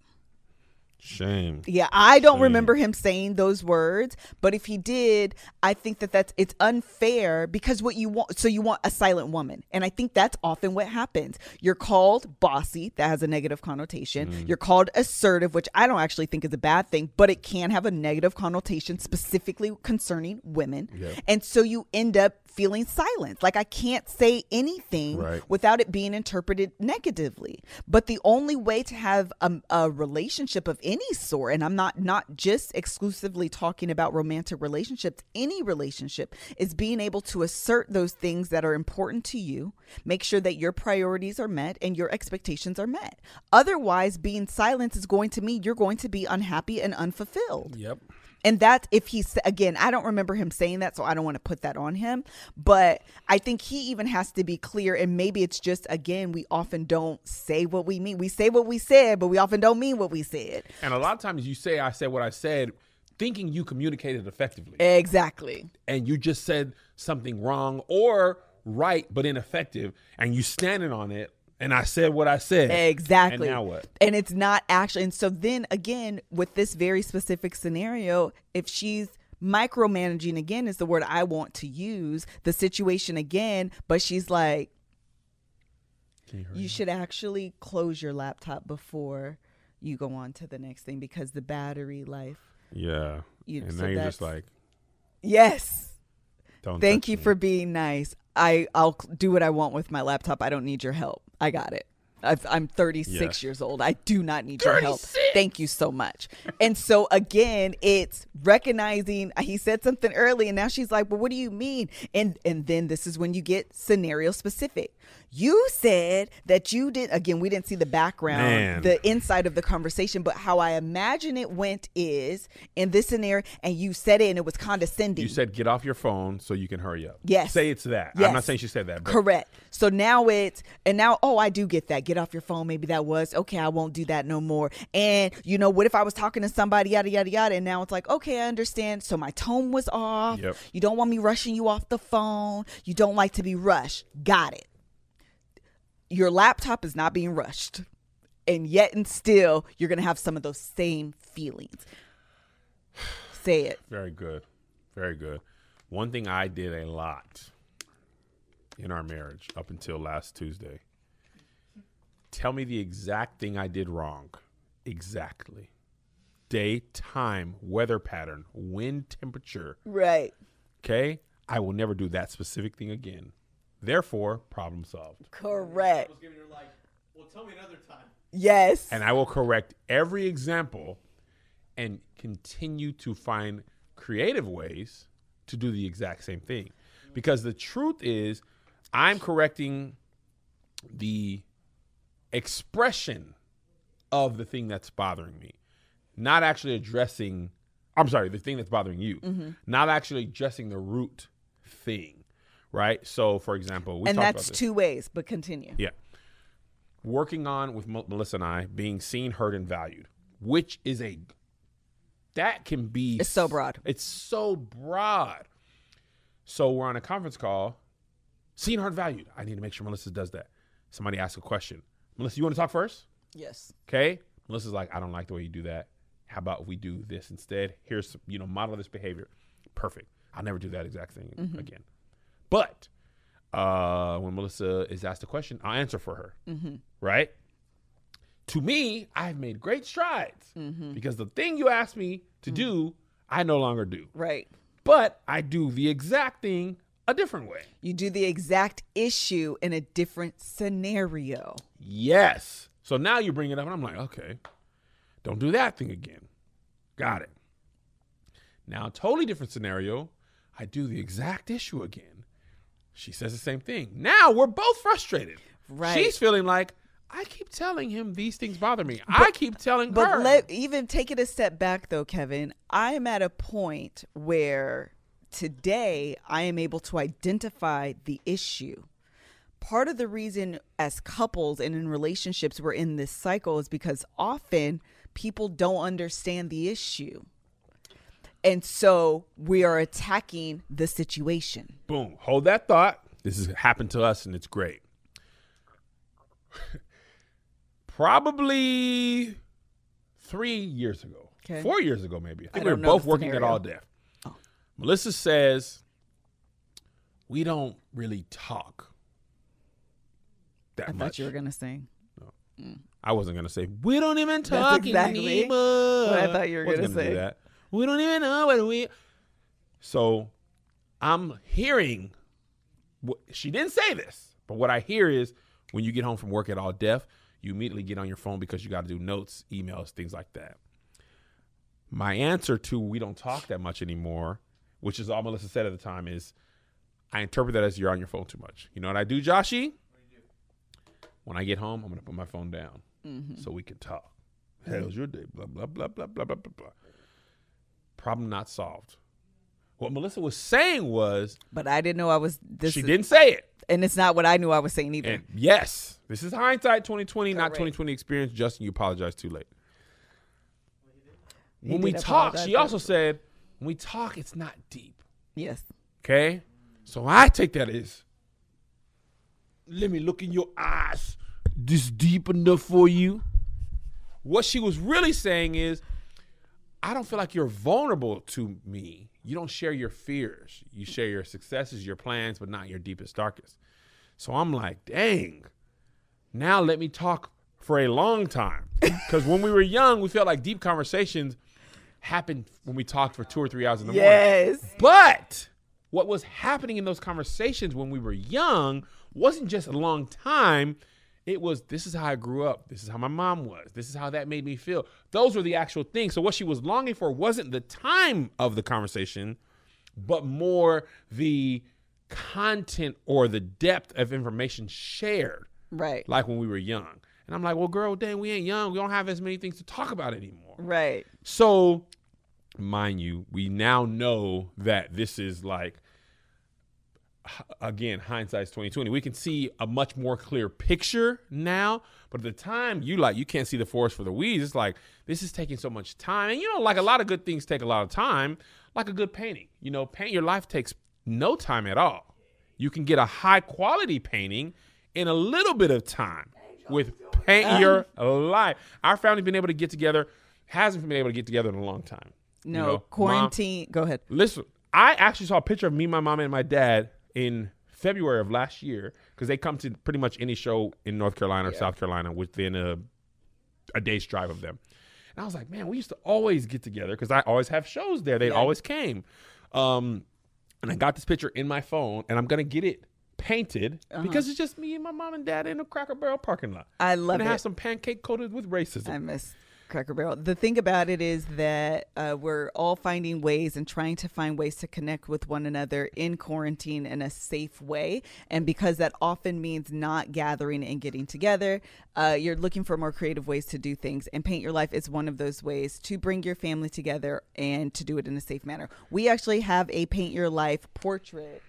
Shame. Yeah, I don't Shame. remember him saying those words, but if he did, I think that that's it's unfair because what you want, so you want a silent woman, and I think that's often what happens. You're called bossy, that has a negative connotation. Mm. You're called assertive, which I don't actually think is a bad thing, but it can have a negative connotation specifically concerning women, yep. and so you end up feeling silent. Like I can't say anything right. without it being interpreted negatively. But the only way to have a, a relationship of any sort, and I'm not not just exclusively talking about romantic relationships, any relationship, is being able to assert those things that are important to you, make sure that your priorities are met and your expectations are met. Otherwise, being silent is going to mean you're going to be unhappy and unfulfilled. Yep. And that if he, again, I don't remember him saying that, so I don't want to put that on him. But I think he even has to be clear. And maybe it's just, again, we often don't say what we mean. We say what we said, but we often don't mean what we said. And a lot of times you say, I said what I said, thinking you communicated effectively. Exactly. And you just said something wrong or right, but ineffective. And you standing on it. And I said what I said. Exactly. And now what? And it's not actually. And so then again, with this very specific scenario, if she's micromanaging, again, is the word I want to use, the situation again, but she's like, you, you should actually close your laptop before you go on to the next thing because the battery life. Yeah. You, and so now you're just like. Yes. Don't Thank you me. for being nice. I, I'll do what I want with my laptop. I don't need your help. I got it. I've, I'm thirty-six yes. years old. I do not need thirty-six your help. Thank you so much. And so, again, it's recognizing he said something early, and now she's like, well, what do you mean? And and then this is when you get scenario specific. You said that you did, again, we didn't see the background, Man. the inside of the conversation, but how I imagine it went is in this scenario, and you said it and it was condescending. You said, get off your phone so you can hurry up. Yes. Say it's that. Yes. I'm not saying she said that. But. Correct. So now it's, and now, oh, I do get that. Get off your phone. Maybe that was, okay, I won't do that no more. And, you know, what if I was talking to somebody, yada, yada, yada, and now it's like, okay, I understand. So my tone was off. Yep. You don't want me rushing you off the phone. You don't like to be rushed. Got it. Your laptop is not being rushed, and yet and still you're going to have some of those same feelings. Say it. Very good. Very good. One thing I did a lot in our marriage up until last Tuesday. Tell me the exact thing I did wrong. Exactly. Day, time, weather pattern, wind temperature. Right. Okay. I will never do that specific thing again. Therefore, problem solved. Correct. Well, tell me another time. Yes. And I will correct every example and continue to find creative ways to do the exact same thing. Because the truth is, I'm correcting the expression of the thing that's bothering me, not actually addressing, I'm sorry, the thing that's bothering you, mm-hmm. not actually addressing the root thing. Right. So, for example, we and talked that's about this. Two ways, but continue. Yeah. Working on with M- Melissa and I being seen, heard and valued, which is a that can be. It's so broad. It's so broad. So we're on a conference call. Seen, heard, valued. I need to make sure Melissa does that. Somebody asks a question. Melissa, you want to talk first? Yes. OK. Melissa's like, I don't like the way you do that. How about if we do this instead? Here's, you know, model this behavior. Perfect. I'll never do that exact thing mm-hmm. again. But uh, when Melissa is asked a question, I'll answer for her, mm-hmm. right? To me, I've made great strides mm-hmm. because the thing you asked me to mm-hmm. do, I no longer do. Right. But I do the exact thing a different way. You do the exact issue in a different scenario. Yes. So now you bring it up and I'm like, okay, don't do that thing again. Got it. Now, totally different scenario. I do the exact issue again. She says the same thing. Now we're both frustrated. Right. She's feeling like, I keep telling him these things bother me. But, I keep telling but her. But let even take it a step back, though, Kevin. I am at a point where today I am able to identify the issue. Part of the reason as couples and in relationships we're in this cycle is because often people don't understand the issue. And so we are attacking the situation. Boom. Hold that thought. This has happened to us, and it's great. Probably three years ago, okay. four years ago maybe. I think I we were both working scenario. at All Def. Oh. Melissa says, we don't really talk that I much. I thought you were going to sing. No. Mm. I wasn't going to say, we don't even talk That's exactly anymore. What I thought you were going to say. Do that. We don't even know what we. So I'm hearing. What, she didn't say this, but what I hear is when you get home from work at All Def, you immediately get on your phone because you got to do notes, emails, things like that. My answer to we don't talk that much anymore, which is all Melissa said at the time, is I interpret that as you're on your phone too much. You know what I do, Joshy? When I get home, I'm going to put my phone down mm-hmm. so we can talk. Hey, it was your day, blah, blah, blah, blah, blah, blah, blah, blah. Problem not solved. What Melissa was saying was, but I didn't know I was. This she is, didn't say it, and it's not what I knew I was saying either. And yes, this is hindsight twenty twenty, Correct. Not twenty twenty experience. Justin, you apologize too late. He when we talk, she also said, "When we talk, it's not deep." Yes. Okay, so I take that as, let me look in your eyes. This deep enough for you? What she was really saying is, I don't feel like you're vulnerable to me. You don't share your fears. You share your successes, your plans, but not your deepest, darkest. So I'm like, dang, now let me talk for a long time. Because when we were young, we felt like deep conversations happened when we talked for two or three hours in the yes. morning. But what was happening in those conversations when we were young wasn't just a long time. It was, this is how I grew up. This is how my mom was. This is how that made me feel. Those were the actual things. So what she was longing for wasn't the time of the conversation, but more the content or the depth of information shared. Right. Like when we were young. And I'm like, well, girl, dang, we ain't young. We don't have as many things to talk about anymore. Right. So, mind you, we now know that this is like, again, hindsight's twenty twenty. We can see a much more clear picture now, but at the time, you like you can't see the forest for the weeds. It's like this is taking so much time, and you know, like a lot of good things take a lot of time, like a good painting. You know, Paint Your Life takes no time at all. You can get a high quality painting in a little bit of time with Paint Your Life. Our family's been able to get together, hasn't been able to get together in a long time. No, you know, quarantine. Mom, go ahead. Listen, I actually saw a picture of me, my mom, and my dad in February of last year, because they come to pretty much any show in North Carolina or yeah. South Carolina within a, a day's drive of them. And I was like, man, we used to always get together because I always have shows there. They yeah. always came. Um, and I got this picture in my phone, and I'm going to get it painted uh-huh. because it's just me and my mom and dad in a Cracker Barrel parking lot. I love and it. And have some pancake coated with racism. I miss Cracker Barrel. The thing about it is that uh, we're all finding ways and trying to find ways to connect with one another in quarantine in a safe way. And because that often means not gathering and getting together, uh, you're looking for more creative ways to do things. And Paint Your Life is one of those ways to bring your family together and to do it in a safe manner. We actually have a Paint Your Life portrait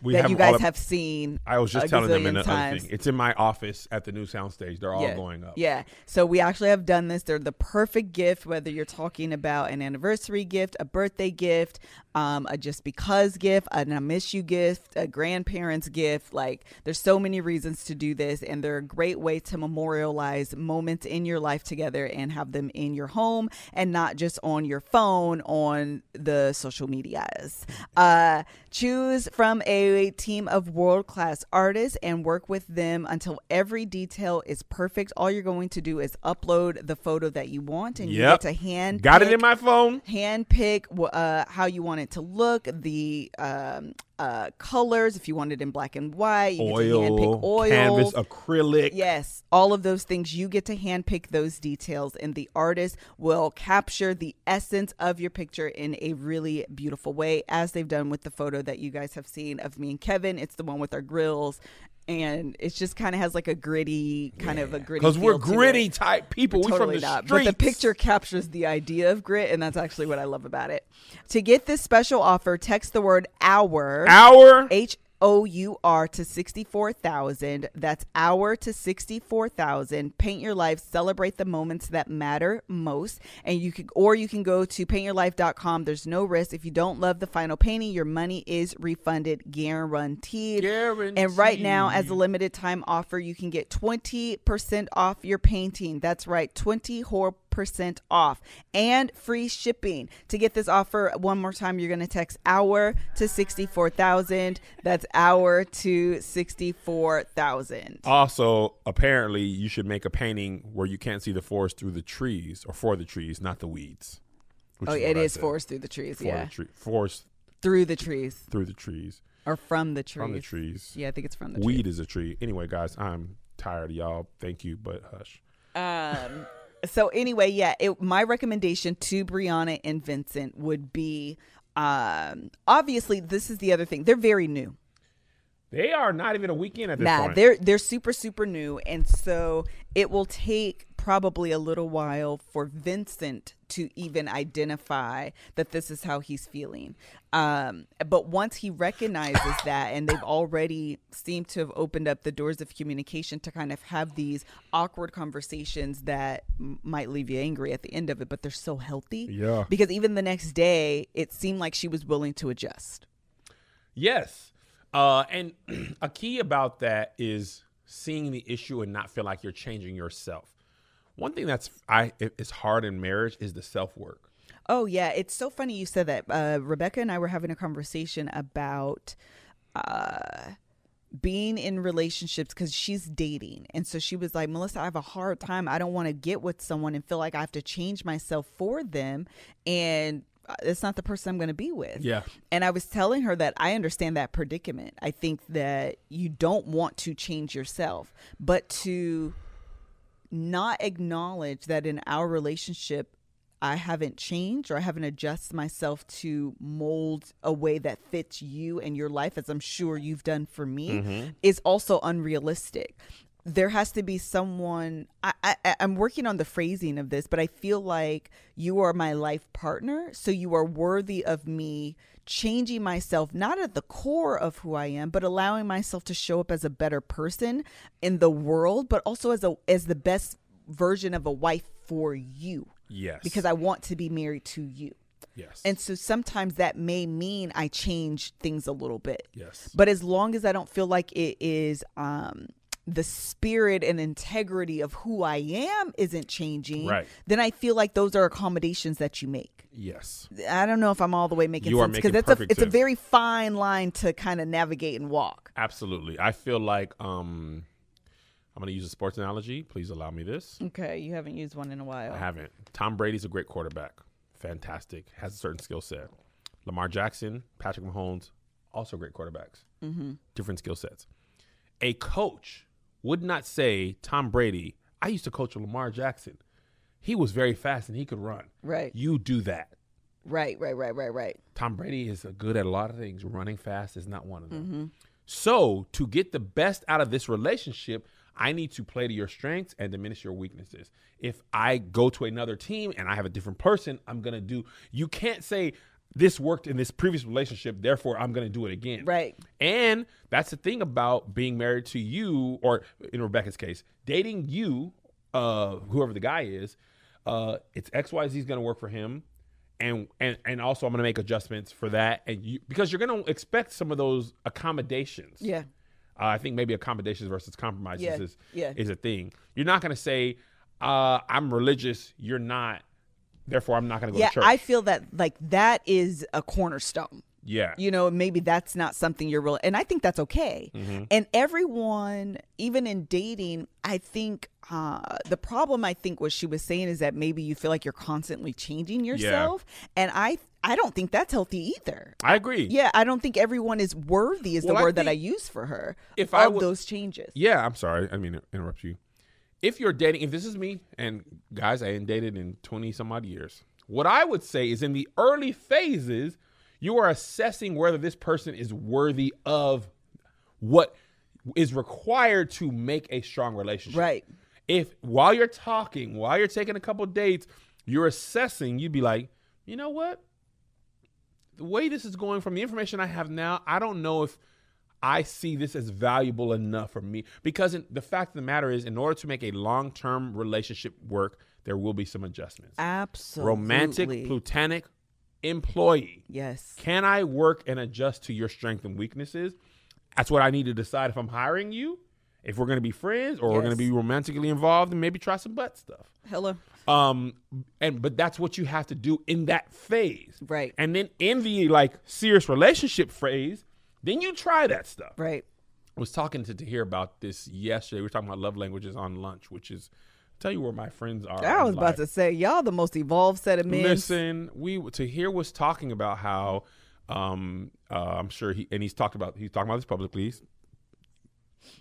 we that you guys of, have seen. I was just telling them in the other thing. It's in my office at the new soundstage. They're all yeah. going up. Yeah. So we actually have done this. They're the perfect gift, whether you're talking about an anniversary gift, a birthday gift, um, a just because gift, an I miss you gift, a grandparents gift. Like, there's so many reasons to do this, and they're a great way to memorialize moments in your life together and have them in your home and not just on your phone on the social medias. Uh, choose from a a team of world-class artists and work with them until every detail is perfect. All you're going to do is upload the photo that you want, and yep. you get to hand got pick, it in my phone hand pick uh, how you want it to look, the um, uh, colors, if you want it in black and white, you oil, get to hand pick oil, canvas, acrylic, yes, all of those things. You get to hand pick those details, and the artist will capture the essence of your picture in a really beautiful way, as they've done with the photo that you guys have seen of me and Kevin. It's the one with our grills, and it just kind of has like a gritty kind yeah. of a gritty because we're gritty it. Type people. We're totally we from the not. Streets. But the picture captures the idea of grit, and that's actually what I love about it. To get this special offer, text the word hour hour H O U R to sixty-four thousand. That's hour to sixty-four thousand. Paint Your Life. Celebrate the moments that matter most. And you can, or you can go to paint your life dot com. There's no risk. If you don't love the final painting, your money is refunded, guaranteed. Guaranteed. And right now, as a limited time offer, you can get twenty percent off your painting. That's right. twenty whole percent off and free shipping. To get this offer one more time, you're going to text hour to sixty-four thousand. That's hour to sixty-four thousand. Also, apparently you should make a painting where you can't see the forest through the trees, or for the trees, not the weeds. Oh, is it is forest through the trees. For yeah. The tre- forest through the trees. Through the trees. Or from the trees. From the trees. Yeah, I think it's from the trees. Weed is a tree. Anyway, guys, I'm tired of y'all. Thank you, but hush. Um... So anyway, yeah, it, my recommendation to Brianna and Vincent would be, um, obviously, this is the other thing. They're very new. They are not even a weekend at this nah, point. Nah, they're, they're super, super new. And so it will take probably a little while for Vincent to even identify that this is how he's feeling. Um, but once he recognizes that, and they've already seemed to have opened up the doors of communication to kind of have these awkward conversations that m- might leave you angry at the end of it, but they're so healthy. Yeah. Because even the next day, it seemed like she was willing to adjust. Yes. Uh, and a key about that is seeing the issue and not feel like you're changing yourself. One thing that's I it's hard in marriage is the self-work. Oh, yeah. It's so funny you said that. Uh, Rebecca and I were having a conversation about uh, being in relationships because she's dating. And so she was like, Melissa, I have a hard time. I don't want to get with someone and feel like I have to change myself for them. And it's not the person I'm going to be with. Yeah. And I was telling her that I understand that predicament. I think that you don't want to change yourself, but to not acknowledge that in our relationship, I haven't changed or I haven't adjusted myself to mold a way that fits you and your life, as I'm sure you've done for me, mm-hmm. is also unrealistic. There has to be someone, I, I, I'm working on the phrasing of this, but I feel like you are my life partner. So you are worthy of me changing myself, not at the core of who I am, but allowing myself to show up as a better person in the world, but also as a as the best version of a wife for you. Yes. Because I want to be married to you. Yes. And so sometimes that may mean I change things a little bit. Yes. But as long as I don't feel like it is um, the spirit and integrity of who I am isn't changing, right. then I feel like those are accommodations that you make. Yes. I don't know if I'm all the way making you sense, because that's a, it's sense. a very fine line to kind of navigate and walk. Absolutely. I feel like um, I'm going to use a sports analogy. Please allow me this. Okay. You haven't used one in a while. I haven't. Tom Brady's a great quarterback. Fantastic. Has a certain skill set. Lamar Jackson, Patrick Mahomes, also great quarterbacks. Mm-hmm. Different skill sets. A coach would not say, Tom Brady, I used to coach Lamar Jackson. He was very fast and he could run. Right. You do that. Right, right, right, right, right. Tom Brady is good at a lot of things. Running fast is not one of them. Mm-hmm. So to get the best out of this relationship, I need to play to your strengths and diminish your weaknesses. If I go to another team and I have a different person, I'm going to do. You can't say this worked in this previous relationship, therefore I'm going to do it again. Right. And that's the thing about being married to you, or in Rebecca's case, dating you, uh, whoever the guy is, uh, it's X Y Z is going to work for him. And, and and also I'm going to make adjustments for that. And you, because you're going to expect some of those accommodations. Yeah. Uh, I think maybe accommodations versus compromises yeah, is, yeah. is a thing. You're not going to say, uh, I'm religious, you're not, therefore I'm not going to go yeah, to church. Yeah, I feel that like that is a cornerstone. Yeah. You know, maybe that's not something you're real. And I think that's okay. Mm-hmm. And everyone, even in dating, I think uh, the problem I think what she was saying is that maybe you feel like you're constantly changing yourself. Yeah. And I I don't think that's healthy either. I agree. Yeah. I don't think everyone is worthy is well, the word that I use for her. If of I w- those changes. Yeah. I'm sorry. I didn't mean to interrupt you. If you're dating, if this is me, and guys, I ain't dated in twenty some odd years. What I would say is in the early phases, you are assessing whether this person is worthy of what is required to make a strong relationship. Right. If while you're talking, while you're taking a couple dates, you're assessing, you'd be like, you know what? The way this is going, from the information I have now, I don't know if I see this as valuable enough for me. Because in, the fact of the matter is, in order to make a long-term relationship work, there will be some adjustments. Absolutely. Romantic, platonic, employee. Yes. Can I work and adjust to your strengths and weaknesses? That's what I need to decide if I'm hiring you, if we're going to be friends, or yes. we're going to be romantically involved and maybe try some butt stuff. Hello. Um, and but that's what you have to do in that phase. Right. And then in the like serious relationship phase, then you try that stuff. Right. I was talking to Tahir about this yesterday. We were talking about love languages on lunch, which is, I'll tell you where my friends are. I was about to say, y'all the most evolved set of men. Listen, we Tahir was talking about how um, uh, I'm sure he and he's talked about he's talking about this publicly. He's,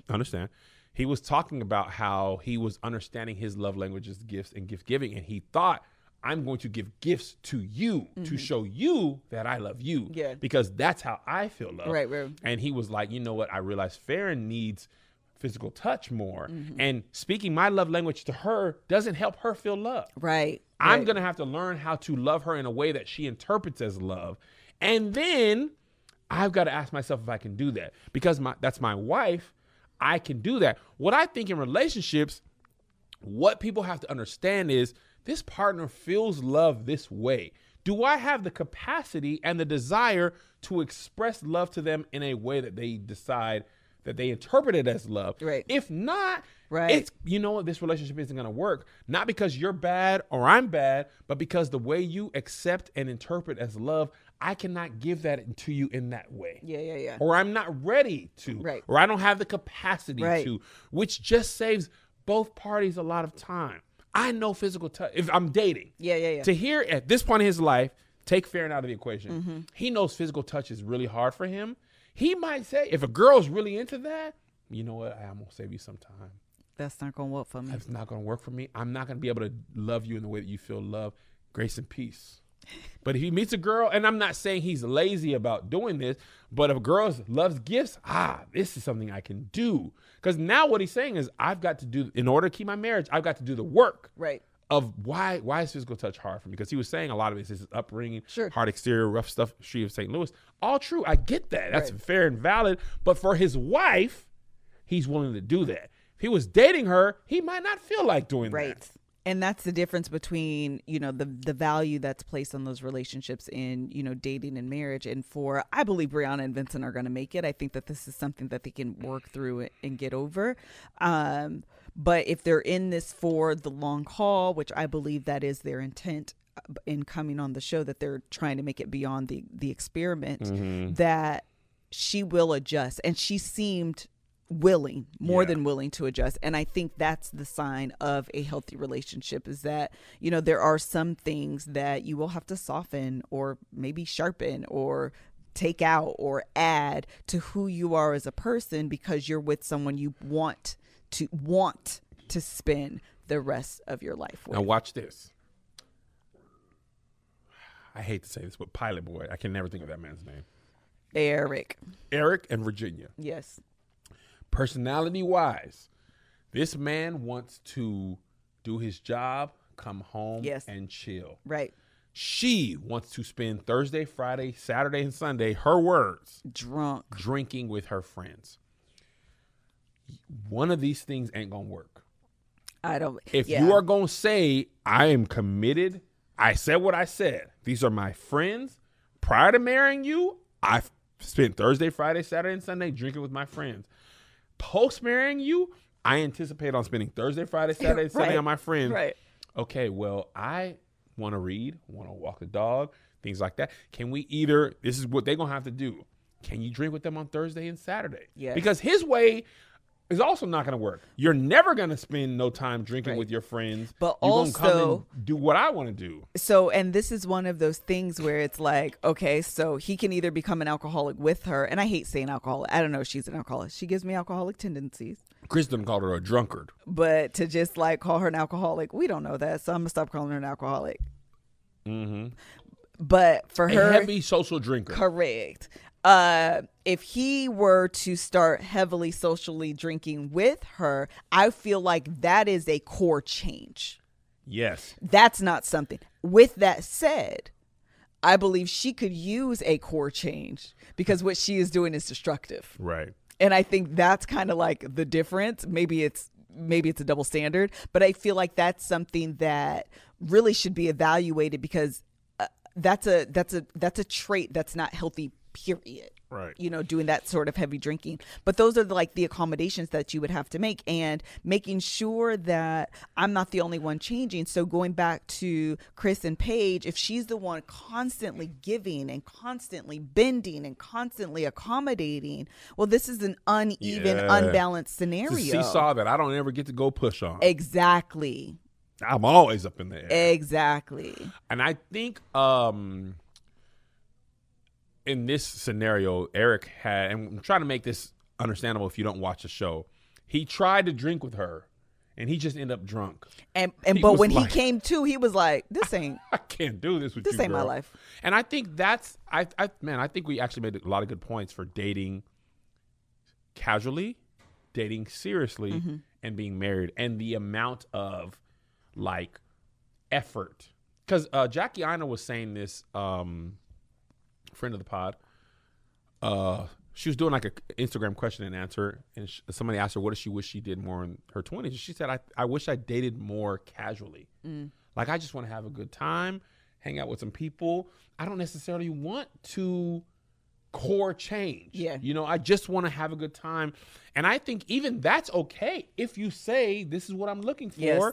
I understand. He was talking about how he was understanding his love languages, gifts, and gift giving. And he thought, I'm going to give gifts to you mm-hmm. to show you that I love you. Yeah. Because that's how I feel love. Right, right. And he was like, you know what? I realized Farron needs physical touch more. Mm-hmm. And speaking my love language to her doesn't help her feel love. Right. I'm right. going to have to learn how to love her in a way that she interprets as love. And then I've got to ask myself if I can do that. Because my that's my wife. I can do that. What I think in relationships, what people have to understand is this partner feels love this way. Do I have the capacity and the desire to express love to them in a way that they decide that they interpret it as love? Right. If not, right. it's, you know what, this relationship isn't going to work. Not because you're bad or I'm bad, but because the way you accept and interpret as love, I cannot give that to you in that way. Yeah, yeah, yeah. Or I'm not ready to. Right. Or I don't have the capacity right. to, which just saves both parties a lot of time. I know physical touch. If I'm dating. Yeah, yeah, yeah. Tahir, at this point in his life, take Farron out of the equation. Mm-hmm. He knows physical touch is really hard for him. He might say, if a girl's really into that, you know what, I'm going to save you some time. That's not going to work for me. That's not going to work for me. I'm not going to be able to love you in the way that you feel love. grace and peace. But if he meets a girl, and I'm not saying he's lazy about doing this, but if a girl loves gifts, ah, this is something I can do. Because now what he's saying is, I've got to do, in order to keep my marriage, I've got to do the work. Right. Of why why is physical touch hard for me? Because he was saying a lot of it's his upbringing, sure. hard exterior, rough stuff, street of Saint Louis. All true. I get that. That's right. fair and valid. But for his wife, he's willing to do that. If he was dating her, he might not feel like doing right. that. Right. And that's the difference between, you know, the the value that's placed on those relationships in, you know, dating and marriage. And for, I believe Brianna and Vincent are going to make it. I think that this is something that they can work through and get over. Um, but if they're in this for the long haul, which I believe that is their intent in coming on the show, that they're trying to make it beyond the, the experiment, mm-hmm. that she will adjust. And she seemed willing, more yeah. than willing to adjust. And I think that's the sign of a healthy relationship, is that, you know, there are some things that you will have to soften or maybe sharpen or take out or add to who you are as a person, because you're with someone you want to want to spend the rest of your life with. Now watch this. I hate to say this, but Pilot Boy, I can never think of that man's name. Eric. Eric and Virginia. Yes. Personality-wise, this man wants to do his job, come home, yes. and chill. Right. She wants to spend Thursday, Friday, Saturday, and Sunday, her words, drunk, drinking with her friends. One of these things ain't going to work. I don't. If yeah. you are going to say, I am committed, I said what I said, these are my friends, prior to marrying you, I spent Thursday, Friday, Saturday, and Sunday drinking with my friends. Post marrying you, I anticipate on spending Thursday, Friday, Saturday, right. Sunday on my friends. Right. Okay, well, I want to read, want to walk the dog, things like that. Can we either, this is what they're going to have to do. Can you drink with them on Thursday and Saturday? Yes. Because his way is also not going to work. You're never going to spend no time drinking right. with your friends. But You're also come and do what I want to do. So, and this is one of those things where it's like, okay, so he can either become an alcoholic with her. And I hate saying alcoholic. I don't know if she's an alcoholic. She gives me alcoholic tendencies. Kristen called her a drunkard. But to just like call her an alcoholic, we don't know that. So I'm going to stop calling her an alcoholic. Mm-hmm. But for a her. A heavy social drinker. Correct. Uh, if he were to start heavily socially drinking with her, I feel like that is a core change. Yes. That's not something. With that said, I believe she could use a core change, because what she is doing is destructive. Right. And I think that's kind of like the difference. Maybe it's maybe it's a double standard, but I feel like that's something that really should be evaluated, because uh, that's a that's a that's a trait that's not healthy. Period. Right. You know, doing that sort of heavy drinking. But those are the, like the accommodations that you would have to make, and making sure that I'm not the only one changing. So going back to Chris and Paige, if she's the one constantly giving and constantly bending and constantly accommodating, well, this is an uneven, yeah. unbalanced scenario. She saw that I don't ever get to go push on. Exactly. I'm always up in the air. Exactly. And I think, um, in this scenario, Eric had, and I'm trying to make this understandable if you don't watch the show, he tried to drink with her and he just ended up drunk. And and he but when like, he came to, he was like, this ain't. I, I can't do this with this you, This ain't girl. my life. And I think that's, I, I man, I think we actually made a lot of good points for dating casually, dating seriously, mm-hmm. and being married, and the amount of like effort. Because uh, Jackie Ina was saying this, um, friend of the pod, uh she was doing like a Instagram question and answer, and sh- somebody asked her, what does she wish she did more in her twenties? She said, I, I wish I dated more casually. Mm. Like, I just want to have a good time, hang out with some people. I don't necessarily want to core change. Yeah. You know, I just want to have a good time. And I think even that's okay. If you say, this is what I'm looking for, yes.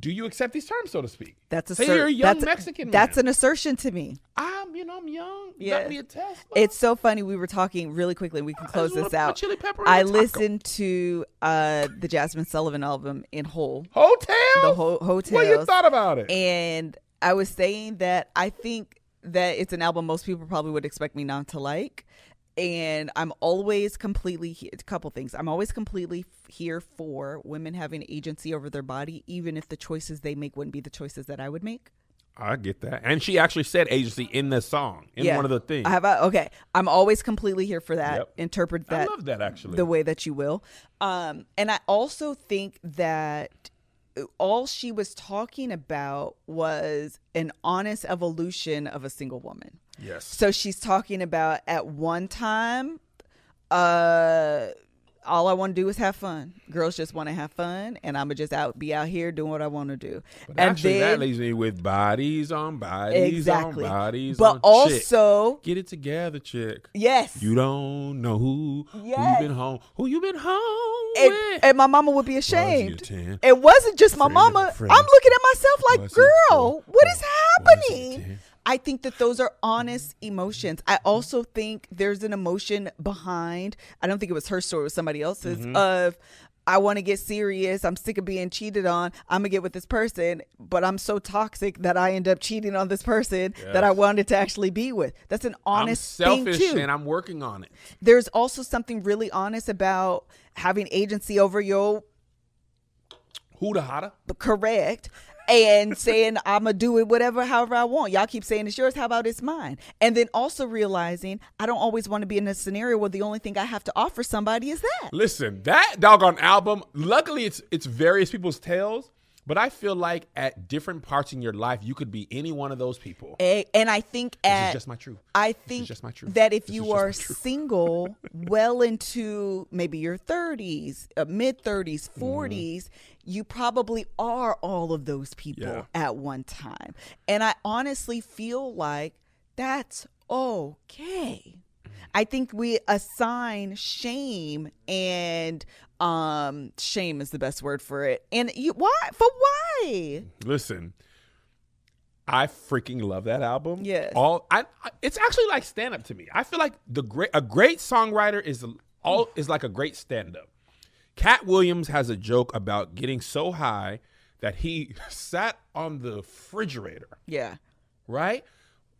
do you accept these terms, so to speak? That's a, say you're a young that's Mexican a, that's man. An assertion to me. I'm, you know, I'm young. Yeah. Got me a Tesla. It's so funny. We were talking really quickly. We can close this out. Chili pepper I listened to uh, the Jasmine Sullivan album in whole. Heaux Tales? The whole Heaux Tales. What you thought about it? And I was saying that I think that it's an album most people probably would expect me not to like. And I'm always completely, he- a couple things. I'm always completely f- here for women having agency over their body, even if the choices they make wouldn't be the choices that I would make. I get that. And she actually said agency in this song, in yeah. one of the things. I have a, okay. I'm always completely here for that. Yep. Interpret that. I love that, actually. The way that you will. Um, and I also think that all she was talking about was an honest evolution of a single woman. Yes. So she's talking about at one time, uh, all I want to do is have fun. Girls just want to have fun, and I'm going to just out be out here doing what I want to do. But and actually, then, that leaves me with bodies on bodies exactly. on bodies but on also, chick. Get it together, chick. Yes. You don't know who, yes. who you been home. Who you been home and, with. And my mama would be ashamed. Was it wasn't just friend, my mama. Friend. I'm looking at myself like, was girl, it, what is happening? I think that those are honest emotions. I also think there's an emotion behind, I don't think it was her story, it was somebody else's, mm-hmm. of I want to get serious. I'm sick of being cheated on. I'm going to get with this person, but I'm so toxic that I end up cheating on this person yes. that I wanted to actually be with. That's an honest thing too. I'm selfish and I'm working on it. There's also something really honest about having agency over your... Who the hotter? Correct. And saying, I'm going to do it whatever, however I want. Y'all keep saying it's yours. How about it's mine? And then also realizing I don't always want to be in a scenario where the only thing I have to offer somebody is that. Listen, that doggone album, luckily it's it's various people's tales. But I feel like at different parts in your life, you could be any one of those people. And, and I think at, this is just my truth. I think just my truth. That if this you are single well into maybe your thirties, uh, mid-thirties, forties, mm. you probably are all of those people yeah. at one time. And I honestly feel like that's okay. I think we assign shame and um, shame is the best word for it. And you, why? For why? Listen, I freaking love that album. Yes. All I, I it's actually like stand up to me. I feel like the great a great songwriter is all is like a great stand up. Cat Williams has a joke about getting so high that he sat on the refrigerator. Yeah. Right?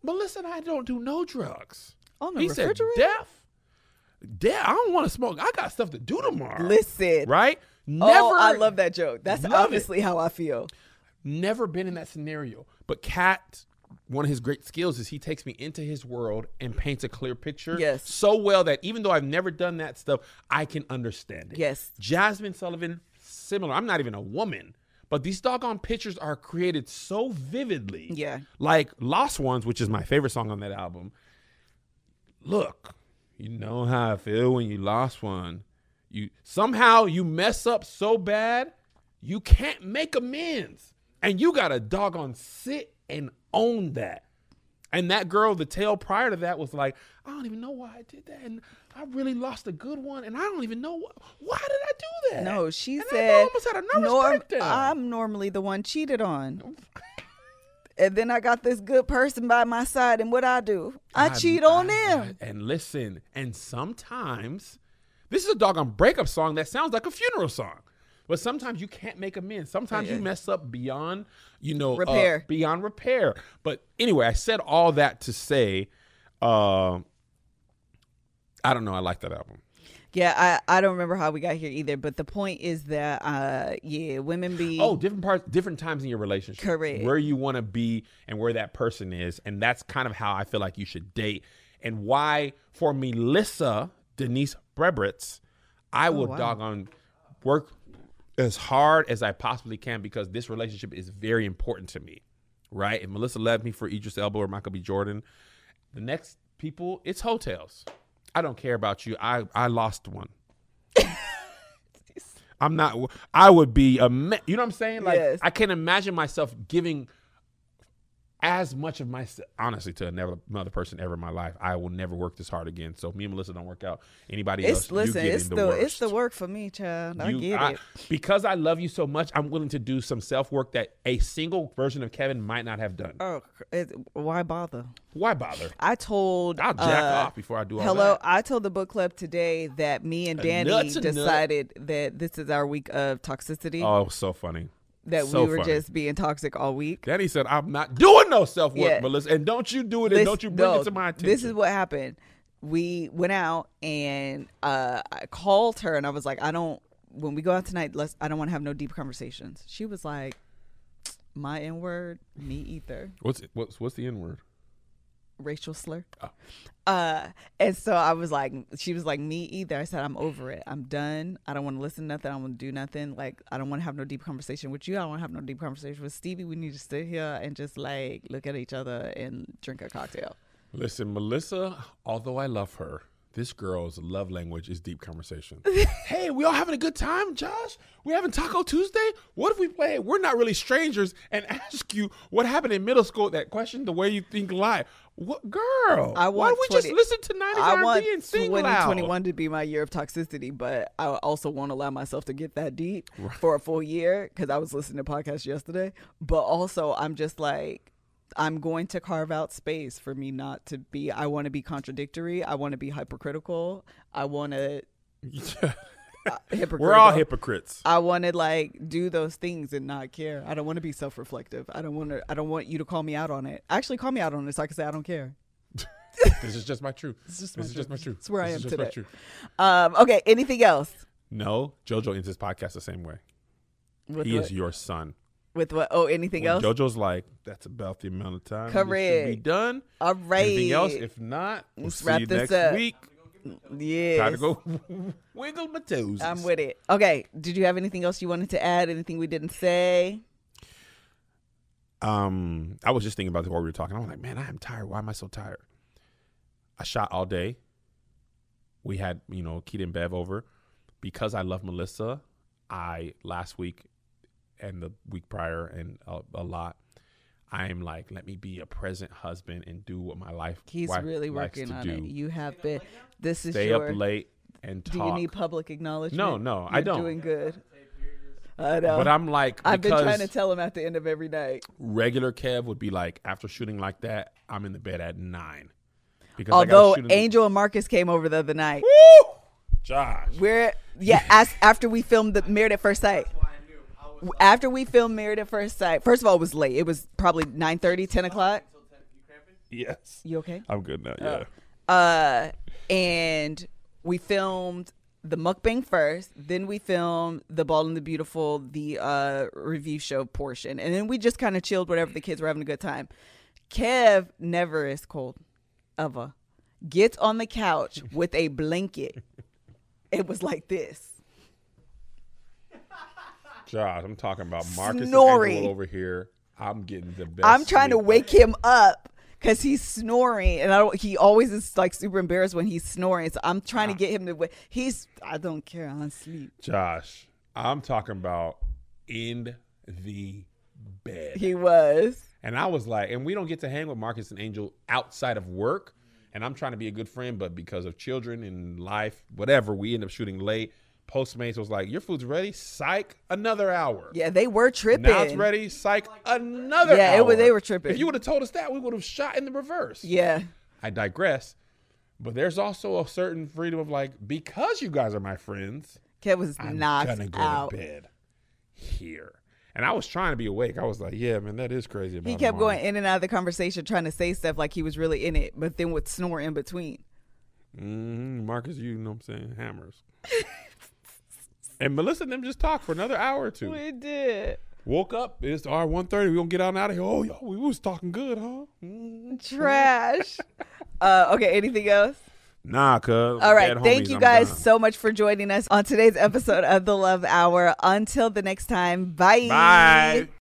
Melissa and I don't do no drugs. On the he refrigerator? Said, deaf. Deaf. I don't want to smoke. I got stuff to do tomorrow. Listen. Right? Never. Oh, I love that joke. That's obviously it. How I feel. Never been in that scenario. But Cat, one of his great skills is he takes me into his world and paints a clear picture yes. so well that even though I've never done that stuff, I can understand it. Yes. Jasmine Sullivan, similar. I'm not even a woman. But these doggone pictures are created so vividly. Yeah. Like Lost Ones, which is my favorite song on that album. Look, you know how I feel when you lost one. You somehow you mess up so bad, you can't make amends. And you got to doggone sit and own that. And that girl, the tale prior to that was like, I don't even know why I did that. And I really lost a good one. And I don't even know why, why did I do that? No, she and said, I almost had a nervous norm- breakdown. I'm normally the one cheated on. And then I got this good person by my side, and what I do? I, I cheat on I, them. I, and listen, and sometimes, this is a doggone breakup song that sounds like a funeral song. But sometimes you can't make amends. Sometimes yeah. you mess up beyond, you know, repair. Uh, beyond repair. But anyway, I said all that to say, uh, I don't know. I like that album. Yeah, I, I don't remember how we got here either, but the point is that, uh, yeah, women be... Oh, different parts, different times in your relationship. Correct. Where you want to be and where that person is, and that's kind of how I feel like you should date. And why, for Melissa, Denise Brebritz, I oh, will wow. doggone work as hard as I possibly can because this relationship is very important to me, right? If Melissa left me for Idris Elba or Michael B. Jordan, the next people, it's Heaux Tales. I don't care about you. I, I lost one. I'm not, I would be, a me- you know what I'm saying? Like, yes. I can't imagine myself giving as much of myself, honestly, to another, another person ever in my life. I will never work this hard again. So if me and Melissa don't work out, anybody it's, else, listen, you get it's the, the it's the work for me, child. I you, get I, it. Because I love you so much, I'm willing to do some self-work that a single version of Kevin might not have done. Oh, it, why bother? Why bother? I told... I'll jack uh, off before I do all hello, that. Hello, I told the book club today that me and Danny decided nut. that this is our week of toxicity. Oh, so funny. That so we were funny. just being toxic all week. Danny said, I'm not doing no self-work, yeah. Melissa. And don't you do it this, and don't you bring no, it to my attention. This is what happened. We went out and uh, I called her and I was like, I don't... When we go out tonight, let's. I don't want to have no deep conversations. She was like... My N word, me either. What's what's what's the N word? Racial slur. Oh. Uh, and so I was like, she was like, me either. I said, I'm over it. I'm done. I don't want to listen to nothing. I don't want to do nothing. Like, I don't want to have no deep conversation with you. I don't want to have no deep conversation with Stevie. We need to sit here and just like look at each other and drink a cocktail. Listen, Melissa, although I love her, this girl's love language is deep conversation. Hey, we all having a good time, Josh? We having Taco Tuesday? What if we play We're Not Really Strangers and ask you what happened in middle school? That question, the way you think live. What, girl? I want why don't we twenty, just listen to nineties I R and B want and sing twenty twenty-one loud? To be my year of toxicity, but I also won't allow myself to get that deep right. for a full year because I was listening to podcasts yesterday. But also, I'm just like, I'm going to carve out space for me not to be. I want to be contradictory. I want to be hypercritical. I want to. uh, We're all hypocrites. I want to like do those things and not care. I don't want to be self-reflective. I don't want to. I don't want you to call me out on it. Actually, call me out on it so I can say I don't care. This is just my truth. This is truth. Just my truth. It's where this I am just today. My truth. Um, okay. Anything else? No. JoJo ends his podcast the same way. With he what? Is your son. With what? Oh, anything when else? JoJo's like, that's about the amount of time. Correct. Be done. All right. Anything else? If not, we'll Let's see wrap you this next up. Week. Yes. Try to go wiggle my toes. I'm with it. Okay. Did you have anything else you wanted to add? Anything we didn't say? Um, I was just thinking about this while we were talking. I was like, man, I am tired. Why am I so tired? I shot all day. We had, you know, Keita and Bev over. Because I love Melissa, I last week. And the week prior and a, a lot, I'm like, let me be a present husband and do what my life. He's wife really working on do. It. You have been. This is stay your, up late and talk. Do you need public acknowledgement? No, no, You're I don't. Doing good. I know. But I'm like, I've been trying to tell him at the end of every night. Regular Kev would be like, after shooting like that, I'm in the bed at nine. Because although Angel the- and Marcus came over the other night. Woo! Josh, we're yeah. as, after we filmed the Married at First Sight. After we filmed Married at First Sight, first of all, it was late. It was probably nine thirty, ten o'clock. Yes. You okay? I'm good now, yeah. Uh, uh, and we filmed the mukbang first. Then we filmed The Bald and the Beautiful, the uh, review show portion. And then we just kind of chilled whenever the kids were having a good time. Kev never is cold, ever. Gets on the couch with a blanket. It was like this. Josh, I'm talking about Marcus snoring. And Angel over here. I'm getting the best. I'm trying to wake life. Him up because he's snoring, and I don't, he always is like super embarrassed when he's snoring. So I'm trying nah. to get him to wake. He's I don't care. I'm asleep. Josh, I'm talking about in the bed. He was, and I was like, and we don't get to hang with Marcus and Angel outside of work. And I'm trying to be a good friend, but because of children and life, whatever, we end up shooting late. Postmates was like, your food's ready? Psych, another hour. Yeah, they were tripping. Now it's ready? Psych, another yeah, hour. Yeah, it was, they were tripping. If you would have told us that, we would have shot in the reverse. Yeah. I digress. But there's also a certain freedom of like, because you guys are my friends, Kev was I'm knocked gonna go out. To bed here. And I was trying to be awake. I was like, yeah, man, that is crazy. About he kept going in and out of the conversation, trying to say stuff like he was really in it, but then would snore in between. Mm-hmm. Marcus, you know what I'm saying? Hammers. And Melissa and them just talked for another hour or two. We did. Woke up. It's our one thirty. We gonna get on out of here. Oh, yo, we was talking good, huh? Mm-hmm. Trash. uh, okay. Anything else? Nah, cuz. All right. Thank homies, you guys so much for joining us on today's episode of The Love Hour. Until the next time. Bye. Bye.